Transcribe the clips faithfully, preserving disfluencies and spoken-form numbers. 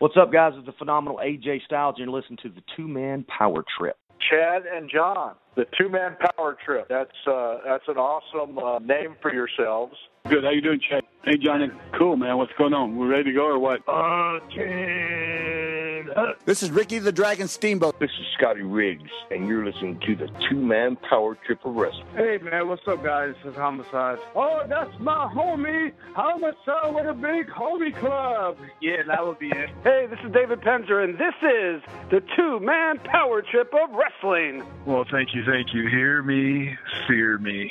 What's up, guys? It's the phenomenal A J Styles, and you're listening to The Two-Man Power Trip. Chad and John, The Two-Man Power Trip. That's uh, that's an awesome uh, name for yourselves. Good. How you doing, Chad? Hey, John. Cool, man. What's going on? We ready to go or what? Uh, This is Ricky the Dragon Steamboat. This is Scotty Riggs, and you're listening to The Two-Man Power Trip of Wrestling. Hey, man, what's up, guys? This is Homicide. Oh, that's my homie, Homicide with a big homie club. Yeah, that would be it. Hey, this is David Penzer, and this is The Two-Man Power Trip of Wrestling. Well, thank you, thank you. Hear me, fear me.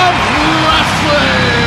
Wrestling.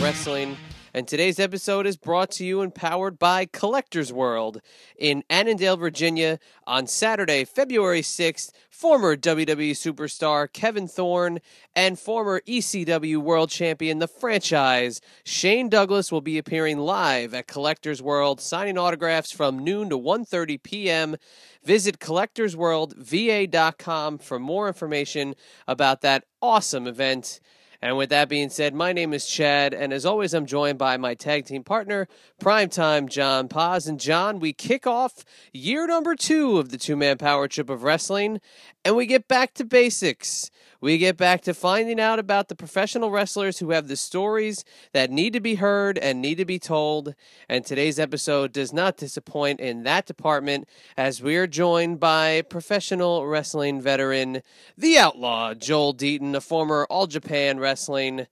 Wrestling, and today's episode is brought to you and powered by Collector's World in Annandale, Virginia, on Saturday, February sixth. Former W W E superstar Kevin Thorn and former E C W world champion, the franchise, Shane Douglas, will be appearing live at Collector's World, signing autographs from noon to one thirty p.m. Visit Collectors World V A dot com for more information about that awesome event. And with that being said, my name is Chad, and as always, I'm joined by my tag team partner, Primetime John Paz. And John, we kick off year number two of the Two-Man Power Trip of Wrestling, and we get back to basics. We get back to finding out about the professional wrestlers who have the stories that need to be heard and need to be told. And today's episode does not disappoint in that department, as we are joined by professional wrestling veteran, the Outlaw, Joel Deaton, a former All Japan wrestler. Wrestling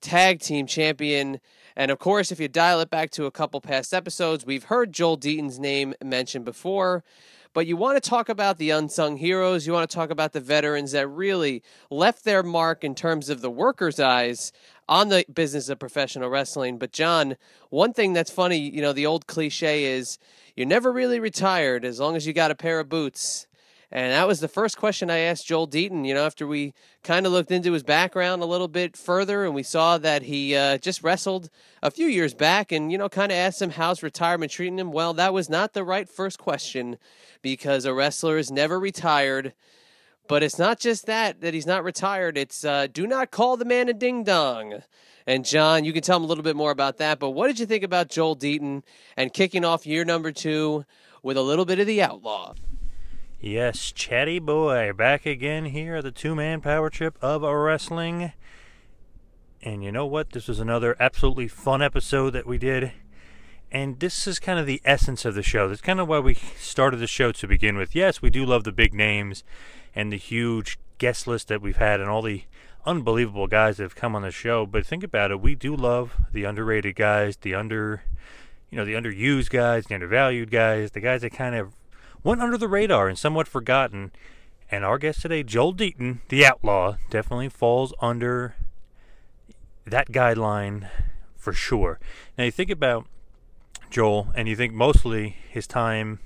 tag team champion. And of course, if you dial it back to a couple past episodes, we've heard Joel Deaton's name mentioned before, but you want to talk about the unsung heroes. You want to talk about the veterans that really left their mark in terms of the workers' eyes on the business of professional wrestling. But John, one thing that's funny, you know, the old cliche is you're never really retired as long as you got a pair of boots. And that was the first question I asked Joel Deaton, you know, after we kind of looked into his background a little bit further, and we saw that he uh, just wrestled a few years back, and, you know, kind of asked him how's retirement treating him. Well, that was not the right first question, because a wrestler is never retired. But it's not just that, that he's not retired. It's uh, do not call the man a ding-dong. And, John, you can tell him a little bit more about that, but what did you think about Joel Deaton and kicking off year number two with a little bit of the Outlaw? Yes, Chatty Boy, back again here at the Two-Man Power Trip of Wrestling. And you know what? This was another absolutely fun episode that we did. And this is kind of the essence of the show. That's kind of why we started the show to begin with. Yes, we do love the big names and the huge guest list that we've had and all the unbelievable guys that have come on the show. But think about it. We do love the underrated guys, the under, you know, the underused guys, the undervalued guys, the guys that kind of went under the radar and somewhat forgotten. And our guest today, Joel Deaton, the Outlaw, definitely falls under that guideline for sure. Now you think about Joel, and you think mostly his time,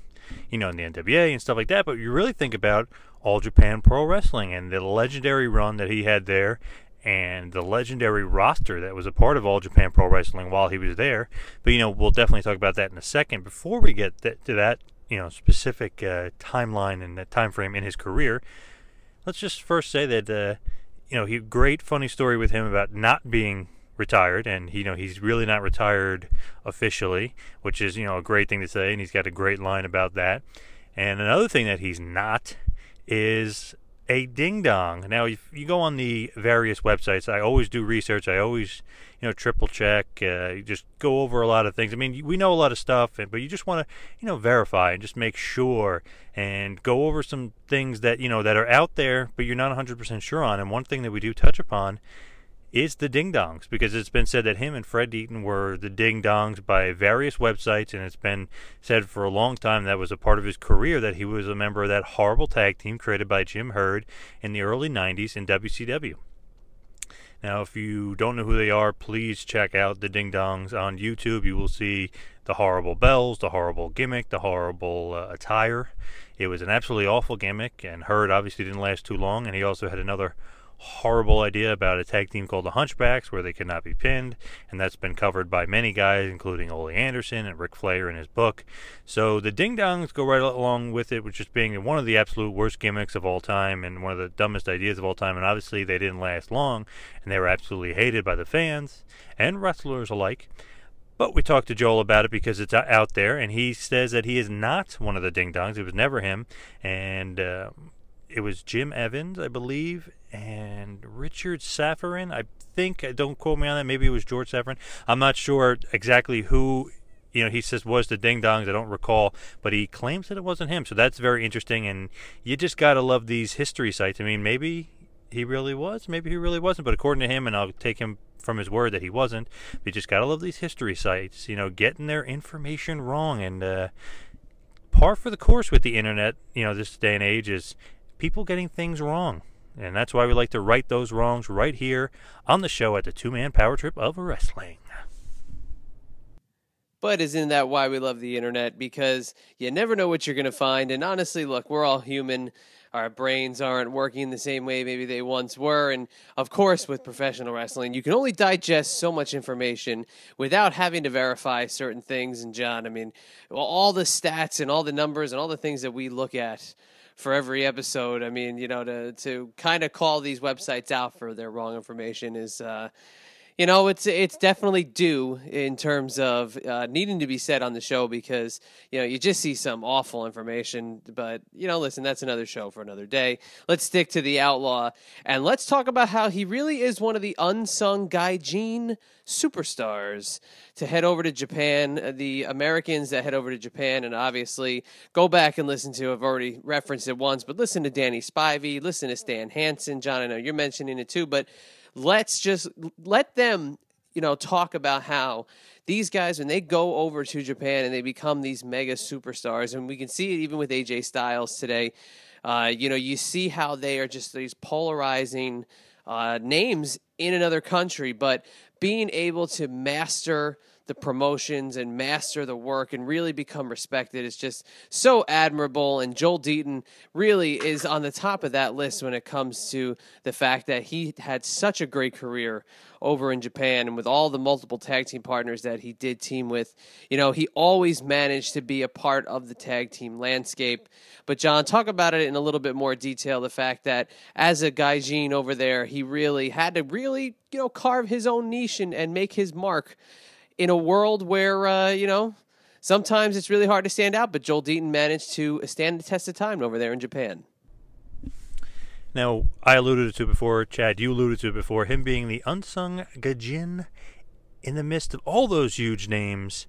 you know, in the N W A and stuff like that, but you really think about All Japan Pro Wrestling and the legendary run that he had there, and the legendary roster that was a part of All Japan Pro Wrestling while he was there. But, you know, we'll definitely talk about that in a second. Before we get th- to that, you know, specific uh, timeline and that time frame in his career, let's just first say that, uh, you know, he great funny story with him about not being retired, and, you know, he's really not retired officially, which is, you know, a great thing to say, and he's got a great line about that. And another thing that he's not is a ding-dong. Now, if you go on the various websites, I always do research. I always, you know, triple-check, uh, just go over a lot of things. I mean, we know a lot of stuff, but you just want to, you know, verify and just make sure and go over some things that, you know, that are out there, but you're not one hundred percent sure on. And one thing that we do touch upon is the ding-dongs, because it's been said that him and Fred Deaton were the ding-dongs by various websites, and it's been said for a long time that was a part of his career, that he was a member of that horrible tag team created by Jim Herd in the early nineties in W C W. Now, if you don't know who they are, please check out the ding-dongs on YouTube. You will see the horrible bells, the horrible gimmick, the horrible uh, attire. It was an absolutely awful gimmick, and Herd obviously didn't last too long, and he also had another horrible idea about a tag team called the Hunchbacks, where they could not be pinned, and that's been covered by many guys, including Ole Anderson and Ric Flair in his book. So the ding-dongs go right along with it, which is being one of the absolute worst gimmicks of all time and one of the dumbest ideas of all time, and obviously they didn't last long, and they were absolutely hated by the fans and wrestlers alike. But we talked to Joel about it because it's out there, and he says that he is not one of the ding-dongs. It was never him, and uh, it was Jim Evans, I believe, and Richard Safran, I think. Don't quote me on that. Maybe it was George Safran. I'm not sure exactly who, you know, he says was the ding-dongs. I don't recall, but he claims that it wasn't him. So that's very interesting, and you just got to love these history sites. I mean, maybe he really was, maybe he really wasn't, but according to him, and I'll take him from his word that he wasn't, but you just got to love these history sites, you know, getting their information wrong, and uh, par for the course with the internet, you know, this day and age is people getting things wrong. And that's why we like to right those wrongs right here on the show at the Two-Man Power Trip of Wrestling. But isn't that why we love the internet? Because you never know what you're going to find. And honestly, look, we're all human. Our brains aren't working the same way maybe they once were. And of course, with professional wrestling, you can only digest so much information without having to verify certain things. And John, I mean, all the stats and all the numbers and all the things that we look at for every episode, I mean, you know, to to kind of call these websites out for their wrong information is, uh, you know, it's it's definitely due in terms of uh, needing to be said on the show, because, you know, you just see some awful information. But, you know, listen, that's another show for another day. Let's stick to the Outlaw, and let's talk about how he really is one of the unsung Gaijin superstars to head over to Japan. The Americans that head over to Japan, and obviously go back and listen to, I've already referenced it once, but listen to Danny Spivey, listen to Stan Hansen. John, I know you're mentioning it too, but let's just let them, you know, talk about how these guys, when they go over to Japan and they become these mega superstars, and we can see it even with A J Styles today, uh, you know, you see how they are just these polarizing uh, names in another country, but being able to master the promotions and master the work and really become respected is just so admirable. And Joel Deaton really is on the top of that list when it comes to the fact that he had such a great career over in Japan, and with all the multiple tag team partners that he did team with, you know, he always managed to be a part of the tag team landscape. But John, talk about it in a little bit more detail, the fact that as a Gaijin over there, he really had to really, you know, carve his own niche and, and make his mark in a world where, uh, you know, sometimes it's really hard to stand out, but Joel Deaton managed to stand the test of time over there in Japan. Now, I alluded to it before, Chad, you alluded to it before, him being the unsung Gaijin in the midst of all those huge names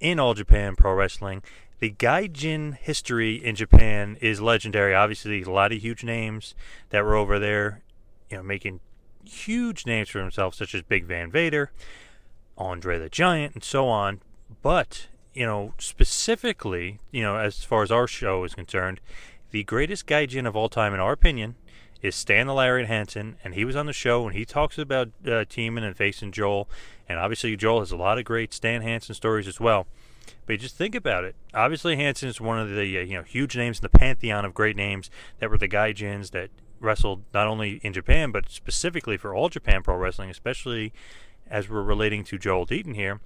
in All Japan Pro Wrestling. The Gaijin history in Japan is legendary. Obviously, a lot of huge names that were over there, you know, making huge names for themselves, such as Big Van Vader, Andre the Giant, and so on. But, you know, specifically, you know, as far as our show is concerned, the greatest Gaijin of all time, in our opinion, is Stan the Lariat Hansen, and he was on the show, and he talks about uh, teaming and facing Joel, and obviously Joel has a lot of great Stan Hansen stories as well. But just think about it. Obviously, Hansen is one of the, you know, huge names in the pantheon of great names that were the Gaijins that wrestled not only in Japan, but specifically for All Japan Pro Wrestling, especially as we're relating to Joel Deaton here.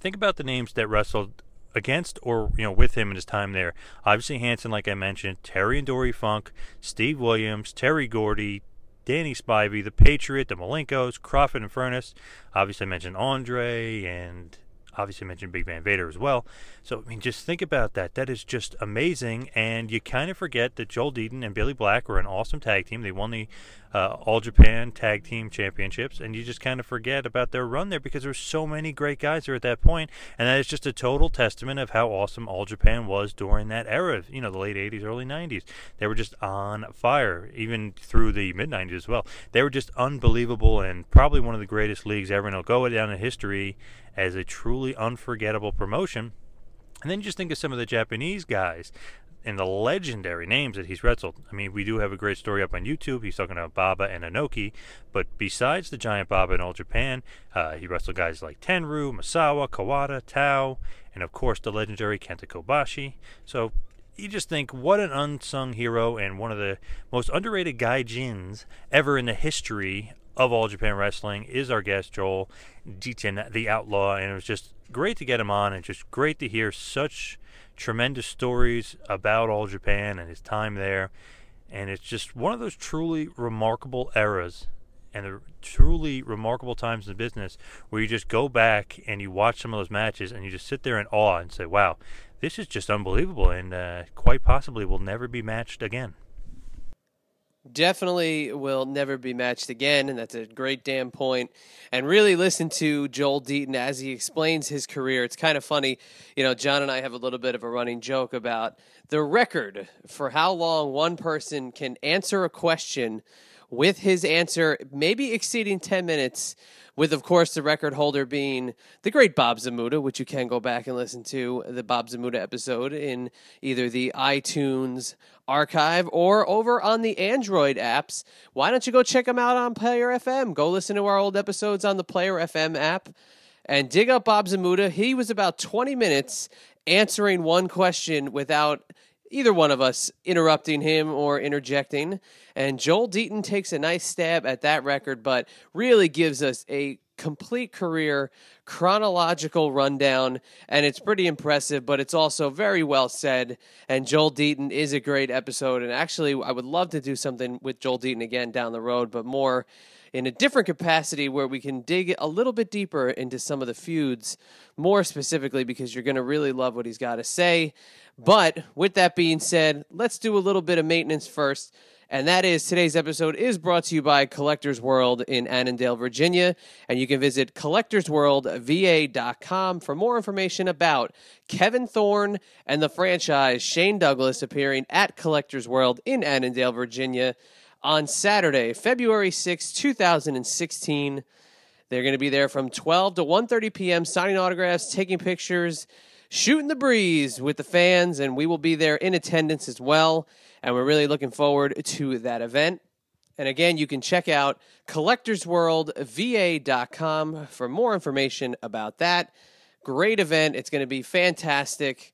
Think about the names that wrestled against or, you know, with him in his time there. Obviously Hansen, like I mentioned, Terry and Dory Funk, Steve Williams, Terry Gordy, Danny Spivey, The Patriot, The Malenkos, Crawford and Furnas. Obviously I mentioned Andre and obviously mentioned Big Van Vader as well. So, I mean, just think about that. That is just amazing. And you kind of forget that Joel Deaton and Billy Black were an awesome tag team. They won the uh, All Japan Tag Team Championships. And you just kind of forget about their run there because there were so many great guys there at that point. And that is just a total testament of how awesome All Japan was during that era, you know, the late eighties, early nineties. They were just on fire, even through the mid-nineties as well. They were just unbelievable and probably one of the greatest leagues ever. And it'll go down in history as a truly unforgettable promotion. And then just think of some of the Japanese guys and the legendary names that he's wrestled. I mean, we do have a great story up on YouTube. He's talking about Baba and Inoki. But besides the Giant Baba in All Japan, uh, he wrestled guys like Tenryu, Misawa, Kawada, Tao, and of course the legendary Kenta Kobashi. So you just think, what an unsung hero and one of the most underrated gaijins ever in the history of All Japan Wrestling is our guest, Joel Deaton, the Outlaw. And it was just great to get him on and just great to hear such tremendous stories about All Japan and his time there. And it's just one of those truly remarkable eras and the truly remarkable times in the business where you just go back and you watch some of those matches and you just sit there in awe and say, wow, this is just unbelievable and uh, quite possibly will never be matched again. Definitely will never be matched again, and that's a great damn point. And really listen to Joel Deaton as he explains his career. It's kind of funny. You know, John and I have a little bit of a running joke about the record for how long one person can answer a question with his answer, maybe exceeding ten minutes, with, of course, the record holder being the great Bob Zamuda, which you can go back and listen to the Bob Zamuda episode in either the iTunes archive or over on the Android apps. Why don't you go check them out on Player F M? Go listen to our old episodes on the Player F M app and dig up Bob Zamuda. He was about twenty minutes answering one question without either one of us interrupting him or interjecting. And Joel Deaton takes a nice stab at that record, but really gives us a complete career chronological rundown. And it's pretty impressive, but it's also very well said. And Joel Deaton is a great episode. And actually, I would love to do something with Joel Deaton again down the road, but more in a different capacity where we can dig a little bit deeper into some of the feuds more specifically, because you're going to really love what he's got to say. But with that being said, let's do a little bit of maintenance first. And that is, today's episode is brought to you by Collector's World in Annandale, Virginia. And you can visit Collectors World V A dot com for more information about Kevin Thorn and the franchise Shane Douglas appearing at Collector's World in Annandale, Virginia on Saturday, February sixth, two thousand sixteen. They're going to be there from twelve to one thirty p.m. signing autographs, taking pictures, shooting the breeze with the fans, and we will be there in attendance as well. And we're really looking forward to that event. And again, you can check out Collectors World V A dot com for more information about that. Great event. It's going to be fantastic.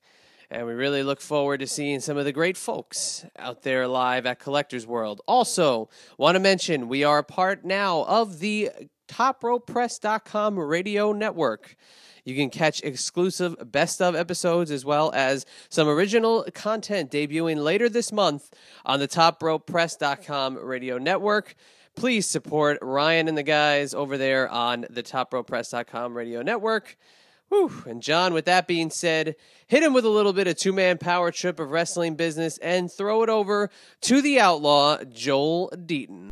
And we really look forward to seeing some of the great folks out there live at Collector's World. Also, want to mention we are part now of the Top Rope Press dot com radio network. You can catch exclusive best-of episodes as well as some original content debuting later this month on the Top Rope Press dot com radio network. Please support Ryan and the guys over there on the Top Rope Press dot com radio network. Whew. And John, with that being said, hit him with a little bit of two-man power trip of wrestling business and throw it over to the Outlaw, Joel Deaton.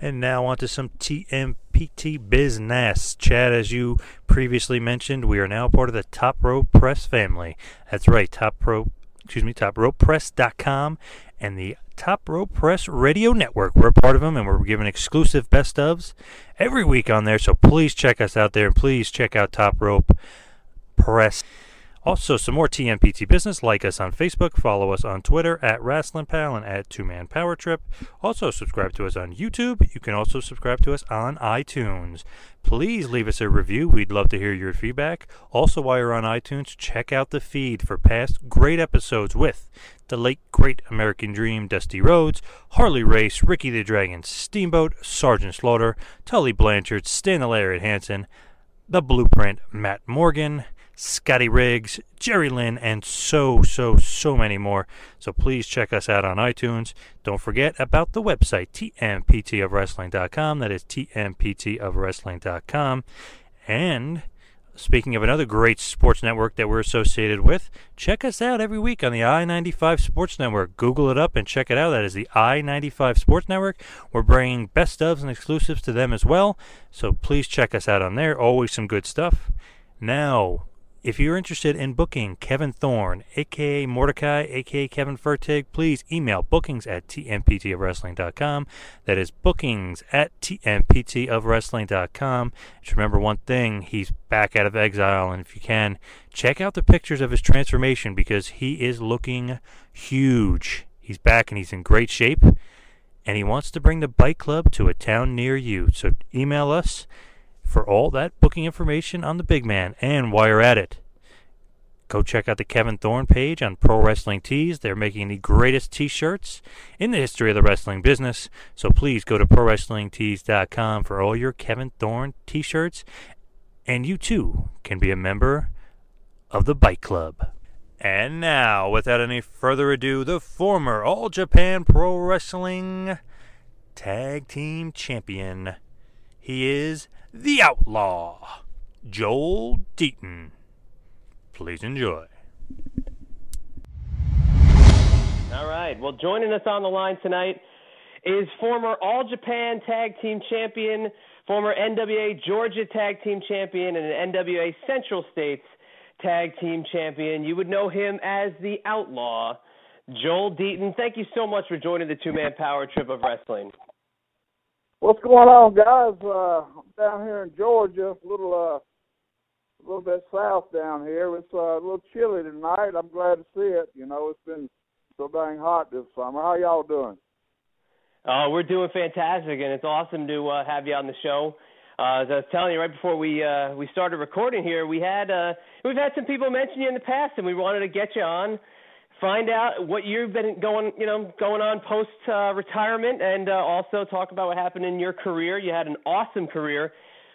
And now on to some T M P T business. Chad, as you previously mentioned, we are now part of the Top Rope Press family. That's right, Top Rope, excuse me, Top Rope Press dot com and the Top Rope Press Radio Network. We're a part of them, and we're giving exclusive best ofs every week on there, so please check us out there, and please check out Top Rope Press. Also, some more T M P T business. Like us on Facebook. Follow us on Twitter at Wrestling Pal and at Two-Man Power Trip. Also, subscribe to us on YouTube. You can also subscribe to us on iTunes. Please leave us a review. We'd love to hear your feedback. Also, while you're on iTunes, check out the feed for past great episodes with the late Great American Dream, Dusty Rhodes, Harley Race, Ricky the Dragon Steamboat, Sergeant Slaughter, Tully Blanchard, Stan the Lariat Hansen, The Blueprint, Matt Morgan, Scotty Riggs, Jerry Lynn, and so, so, so many more. So please check us out on iTunes. Don't forget about the website, T M P T of Wrestling dot com. That is T M P T of Wrestling dot com. And Speaking of another great sports network that we're associated with, check us out every week on the I ninety-five Sports Network. Google it up and check it out. That is the I ninety-five Sports Network. We're bringing best ofs and exclusives to them as well, so please check us out on there. Always some good stuff. Now, if you're interested in booking Kevin Thorn, a k a. Mordecai, a k a. Kevin Fertig, please email bookings at t m p t of wrestling dot com. That is bookings at t m p t of wrestling dot com. Just remember one thing, he's back out of exile, and if you can, check out the pictures of his transformation because he is looking huge. He's back and he's in great shape, and he wants to bring the bike club to a town near you. So email us for all that booking information on the big man. And while you're at it, go check out the Kevin Thorn page on Pro Wrestling Tees. They're making the greatest t-shirts in the history of the wrestling business. So please go to pro wrestling tees dot com for all your Kevin Thorn t-shirts. And you too can be a member of the Bike Club. And now, without any further ado, the former All Japan Pro Wrestling Tag Team Champion. He is The Outlaw, Joel Deaton. Please enjoy. All right. Well, joining us on the line tonight is former All Japan Tag Team Champion, former N W A Georgia Tag Team Champion, and an N W A Central States Tag Team Champion. You would know him as The Outlaw, Joel Deaton. Thank you so much for joining the Two-Man Power Trip of Wrestling. What's going on, guys? Uh, I'm down here in Georgia, a little, uh, a little bit south down here. It's uh, a little chilly tonight. I'm glad to see it. You know, it's been so dang hot this summer. How y'all doing? Uh, we're doing fantastic, and it's awesome to uh, have you on the show. Uh, as I was telling you right before we uh, we started recording here, we had uh, we've had some people mention you in the past, and we wanted to get you on. Find out what you've been going, you know, going on post uh, retirement, and uh, also talk about what happened in your career. You had an awesome career.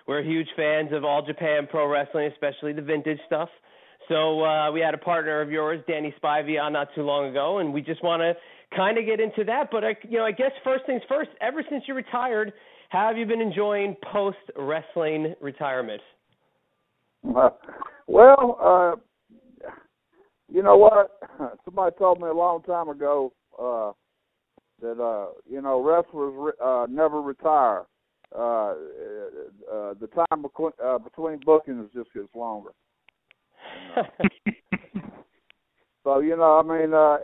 We're huge fans of All Japan Pro Wrestling, especially the vintage stuff. So uh, we had a partner of yours, Danny Spivey, on not too long ago, and we just want to kind of get into that. But I, you know, I guess first things first. Ever since you retired, how have you been enjoying post wrestling retirement? Well. Uh... You know what? Somebody told me a long time ago uh, that, uh, you know, wrestlers re- uh, never retire. Uh, uh, the time be- uh, between bookings just gets longer. So, you know, I mean, uh,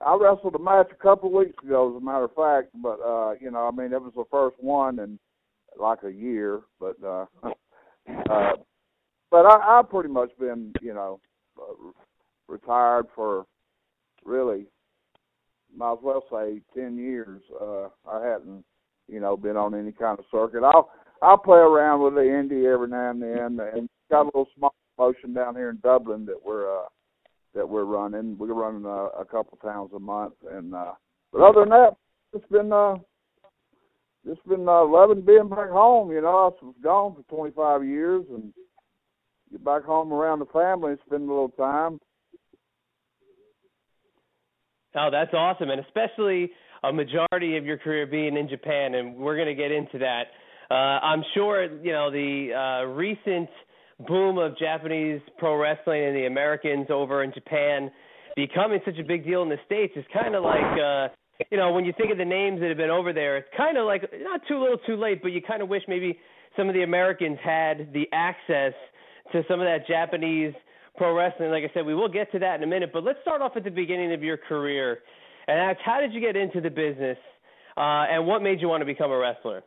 I wrestled a match a couple of weeks ago, as a matter of fact, but, uh, you know, I mean, it was the first one in like a year. But, uh, uh, but I, I've pretty much been, you know, Uh, retired for really, might as well say ten years. Uh, I hadn't, you know, been on any kind of circuit. I'll I'll play around with the indie every now and then, and got a little small promotion down here in Dublin that we're uh, that we're running. We're running a, a couple towns a month, and uh, but other than that, it's been uh, it's been uh, loving being back home. You know, I was gone for twenty-five years, and get back home around the family, spend a little time. Oh, that's awesome, and especially a majority of your career being in Japan, and we're going to get into that. Uh, I'm sure, you know, the uh, recent boom of Japanese pro wrestling and the Americans over in Japan becoming such a big deal in the States is kind of like, uh, you know, when you think of the names that have been over there, it's kind of like not too little too late, but you kind of wish maybe some of the Americans had the access to some of that Japanese pro wrestling. Like I said, we will get to that in a minute, but let's start off at the beginning of your career. And that's, how did you get into the business, uh, and what made you want to become a wrestler?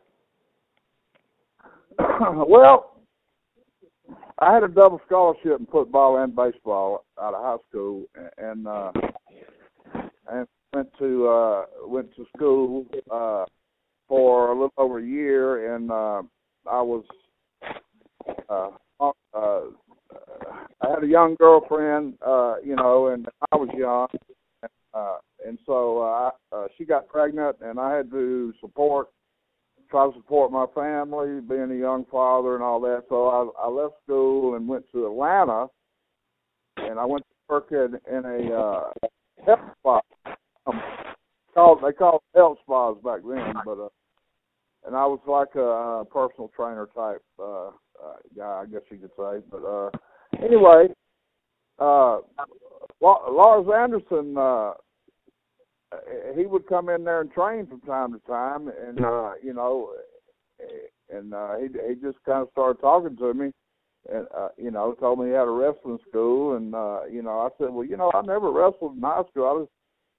Well, I had a double scholarship in football and baseball out of high school, and uh, and went to uh, went to school uh, for a little over a year, and uh, I was uh, Uh, uh, I had a young girlfriend, uh, you know, and I was young, and, uh, and so uh, uh, she got pregnant, and I had to support, try to support my family, being a young father and all that. So I, I left school and went to Atlanta, and I went to work in, in a uh, health spa. Um, called, they called health spas back then, but uh, and I was like a, a personal trainer type. Uh, uh, yeah, I guess you could say. But uh, anyway, uh, Lars Anderson, uh, he would come in there and train from time to time, and uh, you know, and uh, he he just kind of started talking to me, and uh, you know, told me he had a wrestling school, and uh, you know, I said, well, you know, I never wrestled in high school. I just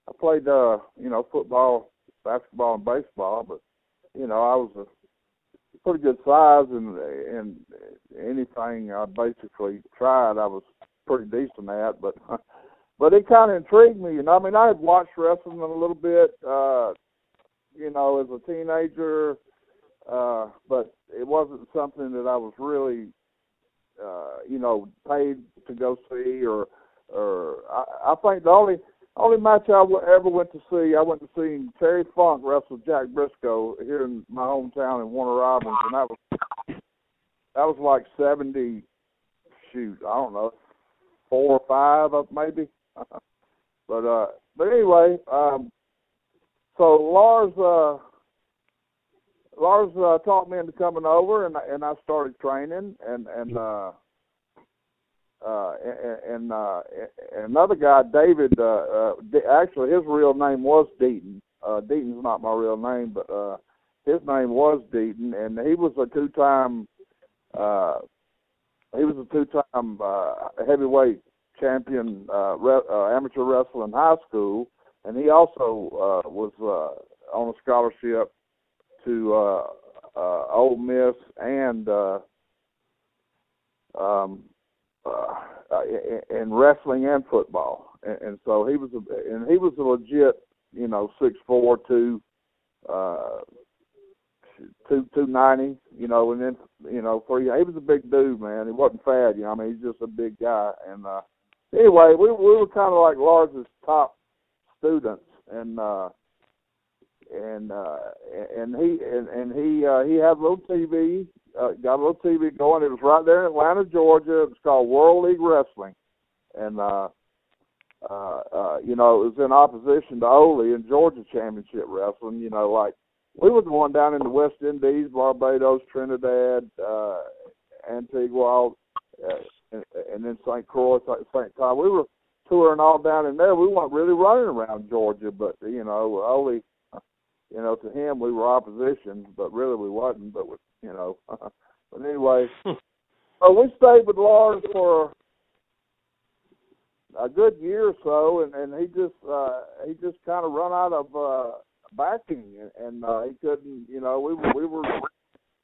I played, uh, you know, football, basketball, and baseball, but you know, I was a pretty good size, and and anything I basically tried, I was pretty decent at. But but it kind of intrigued me. You know, I mean, I had watched wrestling a little bit, uh, you know, as a teenager, uh, but it wasn't something that I was really, uh, you know, paid to go see, or or I, I think the only. Only match I ever went to see, I went to see Terry Funk wrestle Jack Briscoe here in my hometown in Warner Robins, and that was that was like seventy, shoot, I don't know, four or five up maybe. but uh, but anyway, um, so Lars uh, Lars uh, talked me into coming over, and and I started training, and and. Uh, Uh, and, and uh, another guy, David, uh, uh, actually his real name was Deaton. Uh, Deaton's not my real name, but uh, his name was Deaton, and he was a two-time, uh, he was a two-time uh, heavyweight champion, uh, re- uh, amateur wrestler in high school, and he also uh, was uh, on a scholarship to uh, uh, Ole Miss and. Uh, um, Uh, in wrestling and football, and, and so he was, a, and he was a legit, you know, six four two, uh, two two ninety, you know, and then you know, three. He was a big dude, man. He wasn't fat, you know. I mean, he's just a big guy. And uh, anyway, we we were kind of like Lars's top students, and uh, and uh, and he and, and he uh, he had a little T V. Uh, got a little T V going. It was right there in Atlanta, Georgia. It was called World League Wrestling. And, uh, uh, uh, you know, it was in opposition to Ole and Georgia Championship Wrestling. You know, like, we were the one down in the West Indies, Barbados, Trinidad, uh, Antigua, uh, and, and then Saint Croix, Saint Todd. We were touring all down in there. We weren't really running around Georgia, but, you know, Ole, you know, to him we were opposition, but really we wasn't, but we You know, but anyway, so we stayed with Lars for a good year or so, and, and he just uh, he just kind of run out of uh, backing, and uh, he couldn't. You know, we we were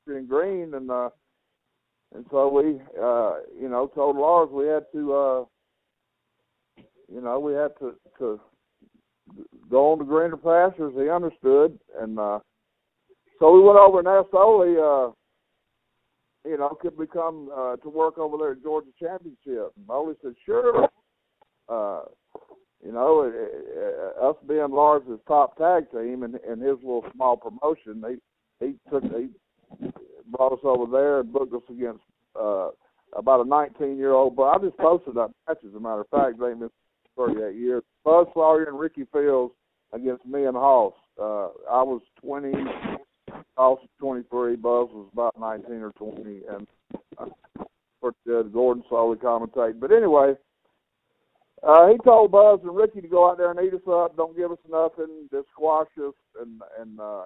in green, and uh, and so we uh, you know told Lars we had to uh, you know we had to, to go on to greener pastures. He understood, and. Uh, So we went over and asked Ole, uh, you know, could we come uh, to work over there at Georgia Championship? And Ole said, sure. Uh, you know, it, it, us being Lars's top tag team and, and his little small promotion, he, he took he brought us over there and booked us against uh, about a nineteen-year-old. But I just posted that match, as a matter of fact. They've been thirty-eight years. Buzz Sawyer and Ricky Fields against me and Hoss. Uh, I was twenty. Hoss was twenty-three, Buzz was about nineteen or twenty, and pretty good. Gordon solely commentated. But anyway, uh, he told Buzz and Ricky to go out there and eat us up, don't give us nothing, just squash us, and and uh,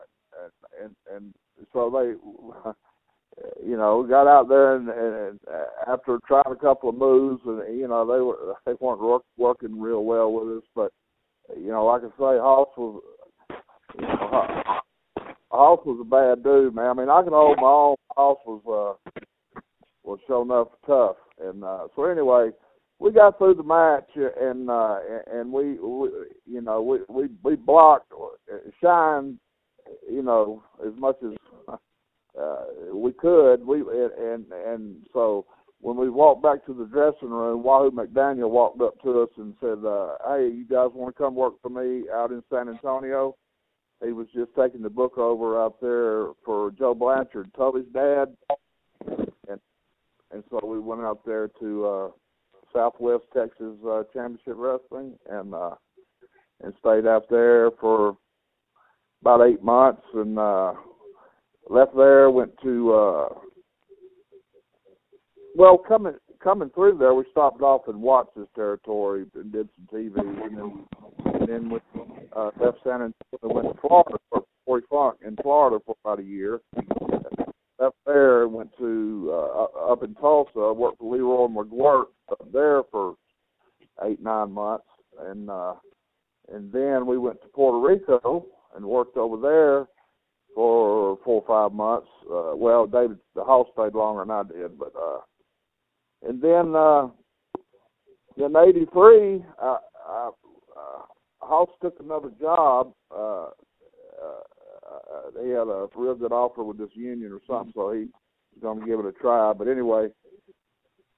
and, and and so they, you know, got out there and, and after trying a couple of moves, and you know they were they weren't work, working real well with us, but you know, like I say, Hoss was. You know, Hoss, Hoss was a bad dude, man. I mean, I can hold my own. Hoss was, uh, was sure enough tough. And uh, so anyway, we got through the match, and uh, and we, we, you know, we, we, we blocked, shined, you know, as much as uh, we could. We and and so when we walked back to the dressing room, Wahoo McDaniel walked up to us and said, uh, "Hey, you guys want to come work for me out in San Antonio?" He was just taking the book over out there for Joe Blanchard, Tully's dad, and and so we went out there to uh, Southwest Texas uh, Championship Wrestling, and uh, and stayed out there for about eight months, and uh, left there, went to uh, Well, coming coming through there, we stopped off in Watts' territory and did some T V, and then and then we uh, left San Antonio and went to Florida for Corey Funk in Florida for about a year. Left there and went to uh, up in Tulsa. Worked for Leroy McGuirk up there for eight nine months, and uh, and then we went to Puerto Rico and worked over there for four or five months. Uh, well, David the Hoss stayed longer than I did, but uh, and then uh, in eighty-three, uh, uh, Hoss took another job. Uh, uh, Uh, he had a real good offer with this union or something, so he was going to give it a try. But anyway,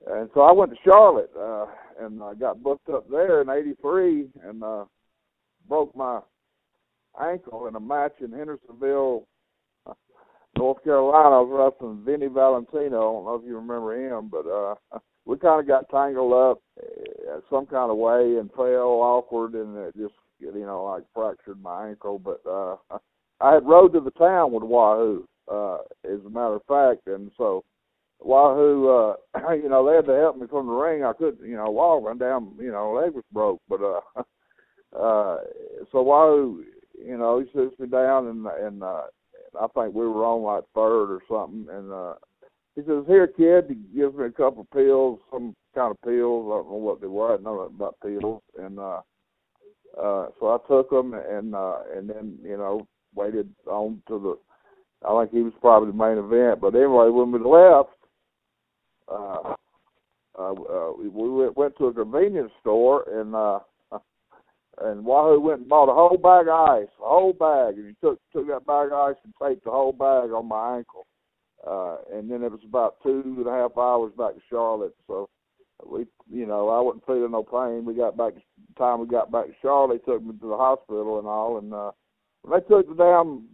and so I went to Charlotte uh, and I got booked up there in eighty-three and uh, broke my ankle in a match in Hendersonville, North Carolina. I was wrestling Vinny Valentino. I don't know if you remember him, but uh, we kind of got tangled up in some kind of way and fell awkward, and it just, you know, like fractured my ankle. But uh, I had rode to the town with Wahoo, uh, as a matter of fact, and so Wahoo, uh, you know, they had to help me from the ring. I couldn't, you know, walk run down, you know, leg was broke, but uh, uh, so Wahoo, you know, he sits me down, and and uh, I think we were on like third or something, and uh, he says, "Here, kid," he gives me a couple of pills, some kind of pills. I don't know what they were. I didn't know nothing about pills, and uh, uh, so I took them, and uh, and then you know. Waited on to the, I think he was probably the main event. But anyway, when we left, uh, uh, uh, we went, went to a convenience store, and uh, and Wahoo went and bought a whole bag of ice, a whole bag, and he took took that bag of ice and taped the whole bag on my ankle. Uh, and then it was about two and a half hours back to Charlotte. So we, you know, I wasn't feeling no pain. We got back, time we got back to Charlotte, they took me to the hospital and all, and. Uh, When they took the damn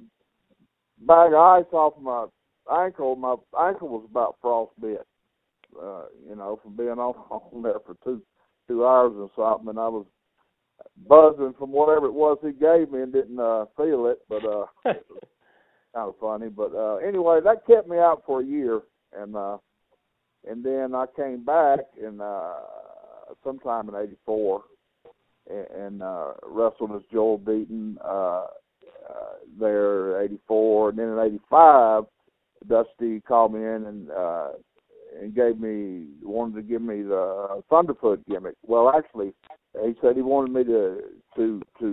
bag of ice off my ankle, my ankle was about frostbit, uh, you know, from being on, on there for two two hours or something. And I was buzzing from whatever it was he gave me and didn't uh, feel it, but uh, it was kind of funny. But uh, anyway, that kept me out for a year, and uh, and then I came back in uh, sometime in eighty-four and, and uh, wrestled as Joel Deaton. Uh, Uh, there eighty-four, and then in eighty-five, Dusty called me in and uh, and gave me wanted to give me the Thunderfoot gimmick. Well, actually, he said he wanted me to to to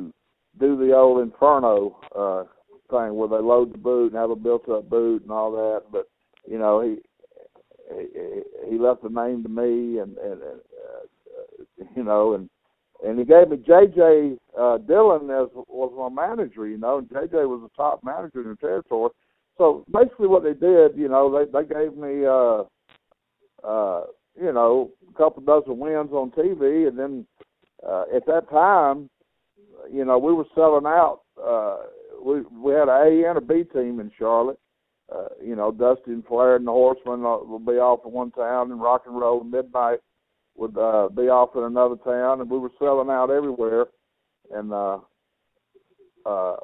do the old Inferno uh, thing where they load the boot and have a built-up boot and all that. But you know, he he, he left the name to me, and, and uh, you know and. And he gave me J J. Uh, Dillon as was my manager, you know, and J J was a top manager in the territory. So basically what they did, you know, they, they gave me, uh, uh, you know, a couple dozen wins on T V. And then uh, at that time, you know, we were selling out. Uh, we we had an A and a B team in Charlotte. Uh, you know, Dusty and Flair and the Horsemen would be off in one town, and Rock and Roll Midnight would uh, be off in another town, and we were selling out everywhere, and uh, uh,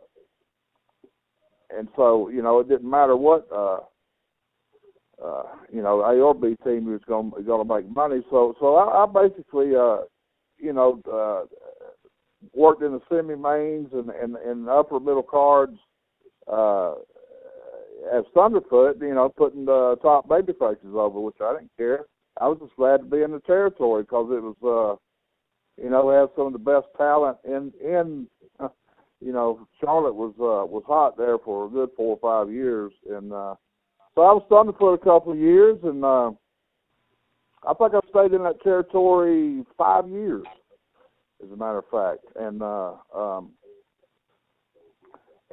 and so you know it didn't matter what uh, uh, you know A or B team was going going to make money. So so I, I basically uh, you know uh, worked in the semi mains and and, and upper middle cards uh, as Thunderfoot, you know, putting the top baby faces over, which I didn't care. I was just glad to be in the territory because it was, uh, you know, we had some of the best talent in, in uh, you know, Charlotte was uh, was hot there for a good four or five years. And uh, so I was starting for a couple of years, and uh, I think I stayed in that territory five years, as a matter of fact. And uh, um,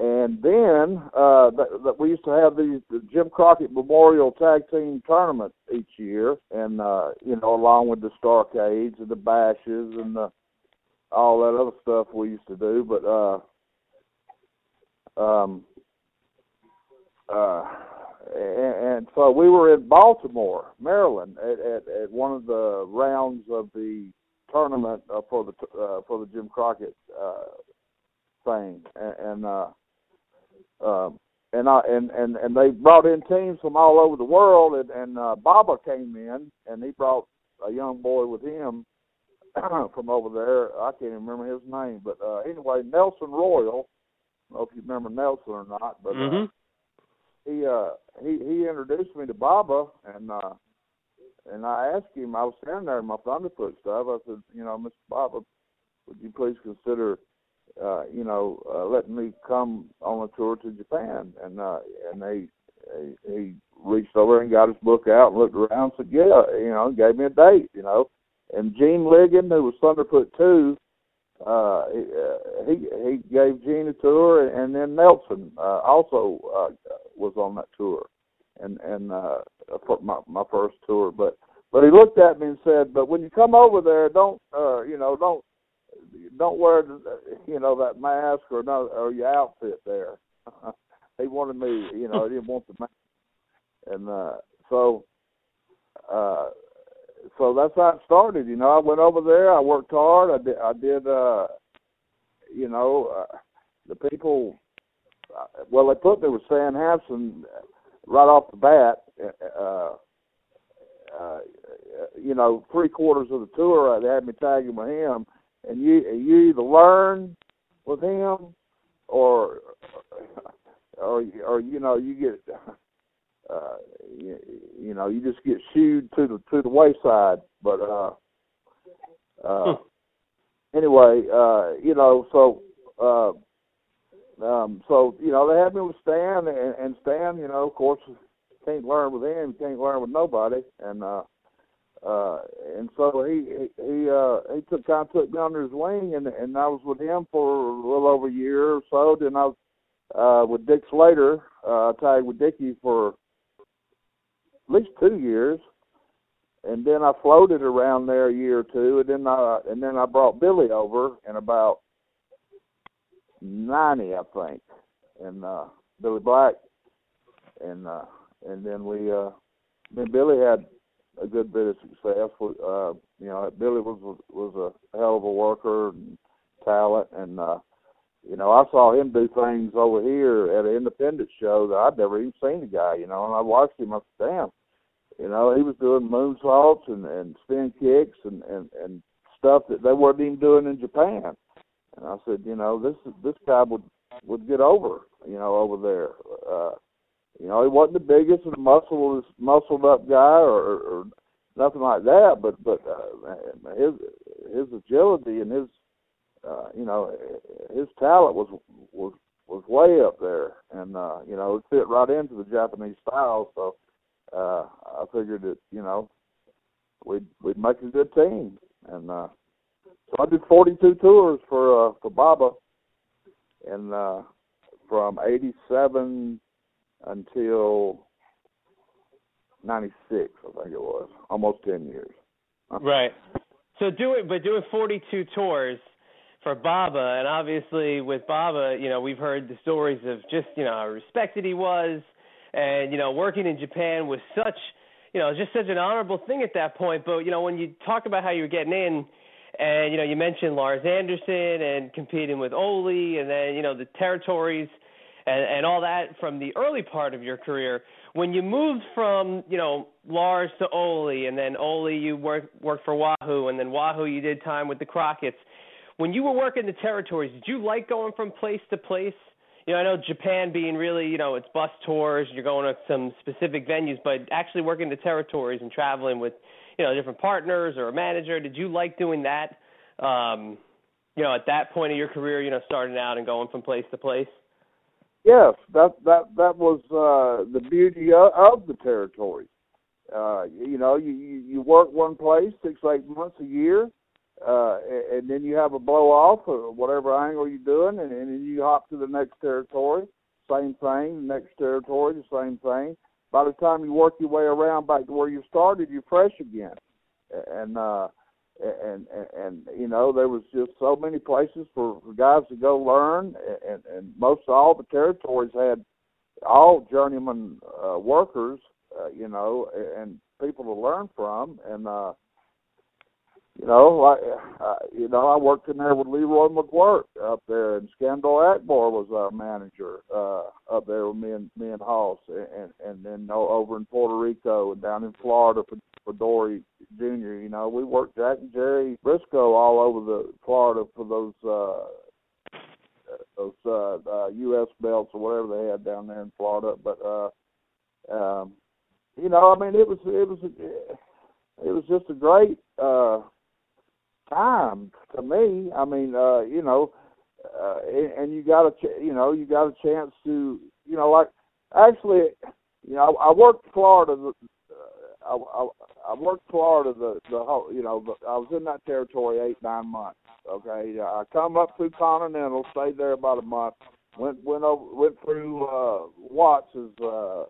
and then uh, th- th- we used to have these, the Jim Crockett Memorial Tag Team Tournament each year, and uh, you know, along with the Starcades and the Bashes and the, all that other stuff we used to do. But uh, um, uh, and, and so we were in Baltimore, Maryland, at, at, at one of the rounds of the tournament uh, for the uh, for the Jim Crockett uh, thing, and. and uh, Um, and I and, and, and they brought in teams from all over the world, and, and uh, Baba came in, and he brought a young boy with him from over there. I can't even remember his name, but uh, anyway, Nelson Royal. I don't know if you remember Nelson or not, but mm-hmm. uh, he uh, he he introduced me to Baba, and uh, and I asked him. I was standing there in my Thunderfoot stuff. I said, you know, Mister Baba, would you please consider, uh, you know, uh, letting me come on a tour to Japan? And uh, and they he, he reached over and got his book out and looked around, and said, yeah, you know, gave me a date, you know. And Gene Ligon, who was Thunderfoot two, uh, he he gave Gene a tour, and then Nelson uh, also uh, was on that tour, and and uh, my my first tour. But but he looked at me and said, "But when you come over there, don't uh, you know don't don't wear you know that mask or not, or your outfit there." He wanted me, you know, he didn't want the mask, and uh, so. Uh, So that's how it started, you know. I went over there. I worked hard. I did. I did. Uh, you know, uh, the people. Uh, well, they put me with Stan Hansen right off the bat. Uh, uh, you know, three quarters of the tour, they had me tagging with him, and you you either learn with him, or or or you know you get. Uh, you, you know, you just get shooed to the to the wayside. But uh, uh, hmm. anyway, uh, you know, so uh, um, so you know, they had me with Stan, and, and Stan, you know, of course, can't learn with him, can't learn with nobody, and uh, uh, and so he he uh, he took kind of took me under his wing, and and I was with him for a little over a year or so. Then I was uh, with Dick Slater, uh, tagged with Dickie for at least two years, and then I floated around there a year or two, and then I and then I brought Billy over in about ninety, I think, and uh, Billy Black, and uh, and then we uh, then Billy had a good bit of success. Uh, you know, Billy was was a hell of a worker and talent, and uh, you know, I saw him do things over here at an independent show that I'd never even seen the guy. You know, and I watched him. I said, damn, you know, he was doing moonsaults and, and spin kicks and, and, and stuff that they weren't even doing in Japan. And I said, you know, this this guy would, would get over, you know, over there. Uh, you know, he wasn't the biggest and the muscle, muscled up guy or, or nothing like that, but but uh, his his agility and his Uh, you know, his talent was was was way up there, and uh, you know, it fit right into the Japanese style. So uh, I figured that, you know, we'd we'd make a good team, and uh, so I did forty-two tours for uh, for Baba, and uh, from eighty-seven until ninety-six, I think it was, almost ten years. Right. So do it, but doing forty-two tours for Baba, and obviously with Baba, you know, we've heard the stories of just, you know, how respected he was, and, you know, working in Japan was such, you know, just such an honorable thing at that point. But, you know, when you talk about how you were getting in, and, you know, you mentioned Lars Anderson and competing with Ole, and then, you know, the territories and, and all that from the early part of your career, when you moved from, you know, Lars to Ole, and then Ole you worked worked for Wahoo, and then Wahoo you did time with the Crockett's. When you were working the territories, did you like going from place to place? You know, I know Japan being really, you know, it's bus tours, you're going to some specific venues, but actually working the territories and traveling with, you know, different partners or a manager, did you like doing that, um, you know, at that point of your career, you know, starting out and going from place to place? Yes, that that, that was uh, the beauty of, of the territory. Uh, you know, you, you work one place six, eight months a year, Uh, and then you have a blow off or whatever angle you're doing, and, and then you hop to the next territory, same thing, next territory, the same thing. By the time you work your way around back to where you started, you're fresh again. And, uh, and, and, and you know, there was just so many places for, for guys to go learn, and, and most all the territories had all journeyman uh, workers, uh, you know, and people to learn from, and, uh, You know, I, uh, you know, I worked in there with Leroy McGuirk up there, and Scandal Atmore was our manager uh, up there with me and me and Hoss, and and then over in Puerto Rico and down in Florida for, for Dory Junior You know, we worked Jack and Jerry Briscoe all over the Florida for those uh, those uh, uh, U S belts or whatever they had down there in Florida. But uh, um, you know, I mean, it was it was it was just a great. Uh, time to me. I mean, uh, you know, uh, and, and you got a, ch- you know, you got a chance to, you know, like actually, you know, I, I worked Florida. The, uh, I, I, I worked Florida the the whole, you know, the, I was in that territory eight nine months. Okay, I come up through Continental, stayed there about a month, went went over, went through uh, Watts's uh,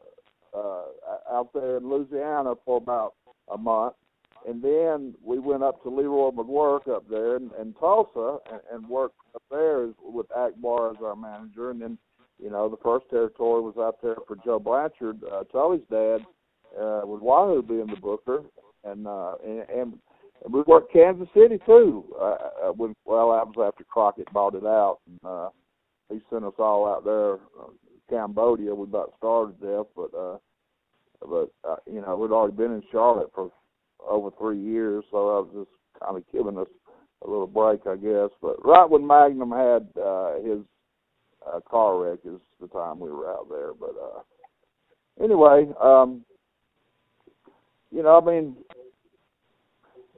uh, out there in Louisiana for about a month. And then we went up to Leroy McGuirk up there in, in Tulsa and, and worked up there with Akbar as our manager. And then, you know, the first territory was out there for Joe Blanchard, uh, Tully's dad, uh, with Wahoo being the booker. And uh, and, and we worked Kansas City, too. Uh, when, well, that was after Crockett bought it out. And, uh, he sent us all out there, uh, Cambodia. We about started there, but, uh, but uh, you know, we'd already been in Charlotte for over three years, so I was just kind of giving us a little break, I guess. But right when Magnum had uh, his uh, car wreck is the time we were out there. But uh, anyway, um, you know, I mean,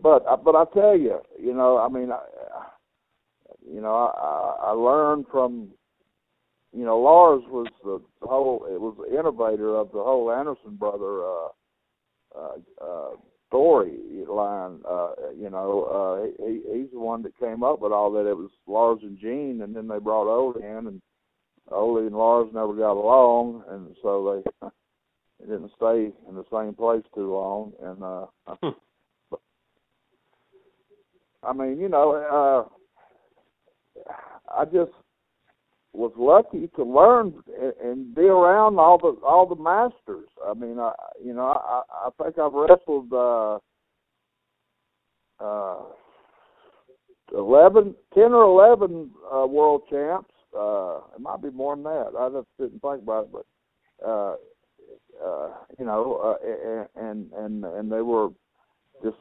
but but I tell you, you know, I mean, I, you know, I, I learned from, you know, Lars was the whole, it was the innovator of the whole Anderson brother uh, uh, uh storyline, uh, you know, uh, he, he's the one that came up with all that. It was Lars and Gene, and then they brought Ole in, and Ole and Lars never got along, and so they, they didn't stay in the same place too long. And uh, hmm. but, I mean, you know, uh, I just was lucky to learn and, and be around all the all the masters. I mean, I, you know, I, I think I've wrestled uh, uh, eleven, ten or eleven uh, world champs. Uh, it might be more than that. I just didn't think about it, but uh, uh, you know, uh, and and and they were just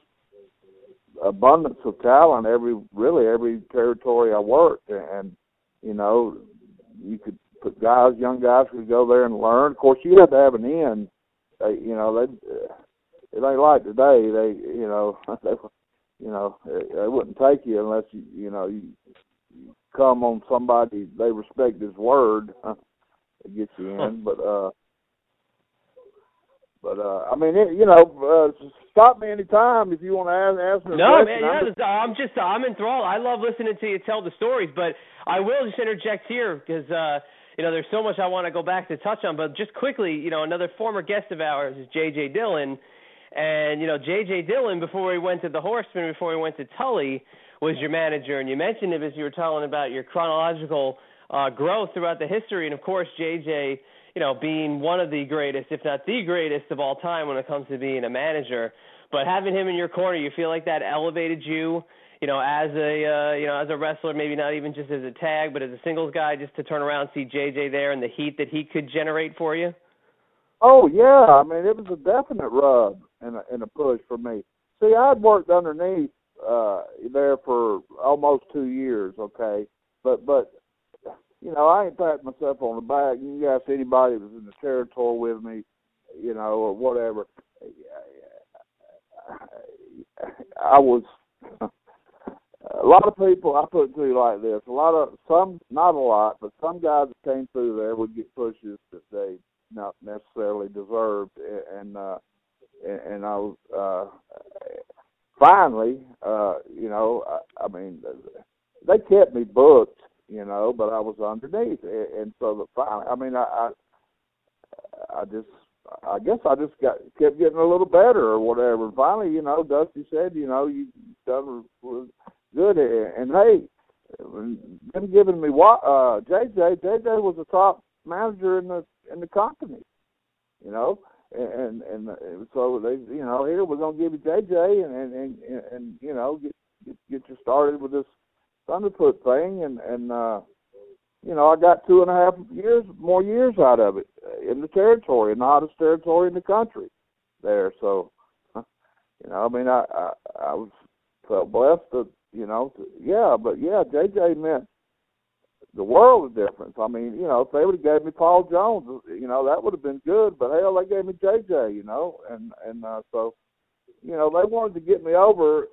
abundance of talent. Every really every territory I worked, and you know. You could put guys, young guys could go there and learn. Of course, you had to have an end. They, you know, they, it ain't like today. They, you know, they, you know, they wouldn't take you unless you, you know, you come on somebody they respect his word. It gets you in, but, uh, but uh, I mean, it, you know, uh, stop me anytime if you want to ask, ask me. No, a question. man, I'm just, I'm just, I'm enthralled. I love listening to you tell the stories, but I will just interject here because, uh, you know, there's so much I want to go back to touch on. But just quickly, you know, another former guest of ours is J J. Dillon. And, you know, J J. Dillon, before he went to the Horseman, before he went to Tully, was your manager. And you mentioned him as you were telling about your chronological uh, growth throughout the history. And, of course, J J, you know, being one of the greatest, if not the greatest of all time when it comes to being a manager. But having him in your corner, you feel like that elevated you, you know, as a uh, you know, as a wrestler, maybe not even just as a tag, but as a singles guy, just to turn around and see J J there and the heat that he could generate for you? Oh, yeah. I mean, it was a definite rub and a, and a push for me. See, I'd worked underneath uh, there for almost two years, okay? But, but you know, I ain't patting myself on the back. You guys, anybody that was in the territory with me, you know, or whatever, I was... A lot of people, I put it to you like this, a lot of, some, not a lot, but some guys that came through there would get pushes that they not necessarily deserved, and uh, and I was, uh, finally, uh, you know, I, I mean, they kept me booked, you know, but I was underneath, and so the finally, I mean, I, I, I just, I guess I just got kept getting a little better or whatever. And finally, you know, Dusty said, you know, you done good, and hey, them giving me what uh, J J. J J was the top manager in the in the company, you know, and and, and so they, you know, here we're gonna give you J J, and and and, and you know, get get you started with this Thunderfoot thing, and and uh, you know, I got two and a half years more years out of it in the territory, in the hottest territory in the country there. So, you know, I mean, I I, I was felt blessed to, you know, to, yeah, but yeah, J J meant the world of difference. I mean, you know, if they would have gave me Paul Jones, you know, that would have been good. But hell, they gave me J J, you know, and and uh, so, you know, they wanted to get me over,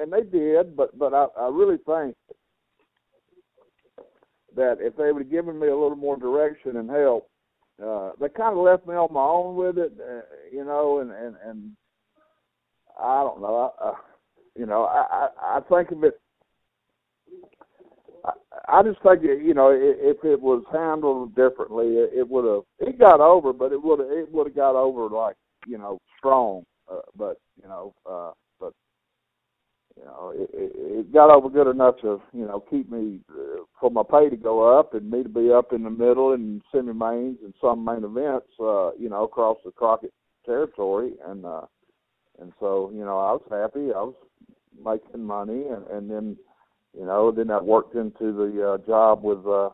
and they did. But but I, I really think that if they would have given me a little more direction and help, uh, they kind of left me on my own with it, uh, you know, and, and, and I don't know. I, I, you know, I, I, I think of it, I, I just think, it, you know, if it was handled differently, it, it would have, it got over, but it would have, it would have got over, like, you know, strong. Uh, but, you know, uh, but, you know, it, it got over good enough to, you know, keep me, uh, for my pay to go up and me to be up in the middle and semi-mains and some main events, uh, you know, across the Crockett territory. And uh, and so, you know, I was happy. I was making money. And, and then, you know, then I worked into the uh, job with uh,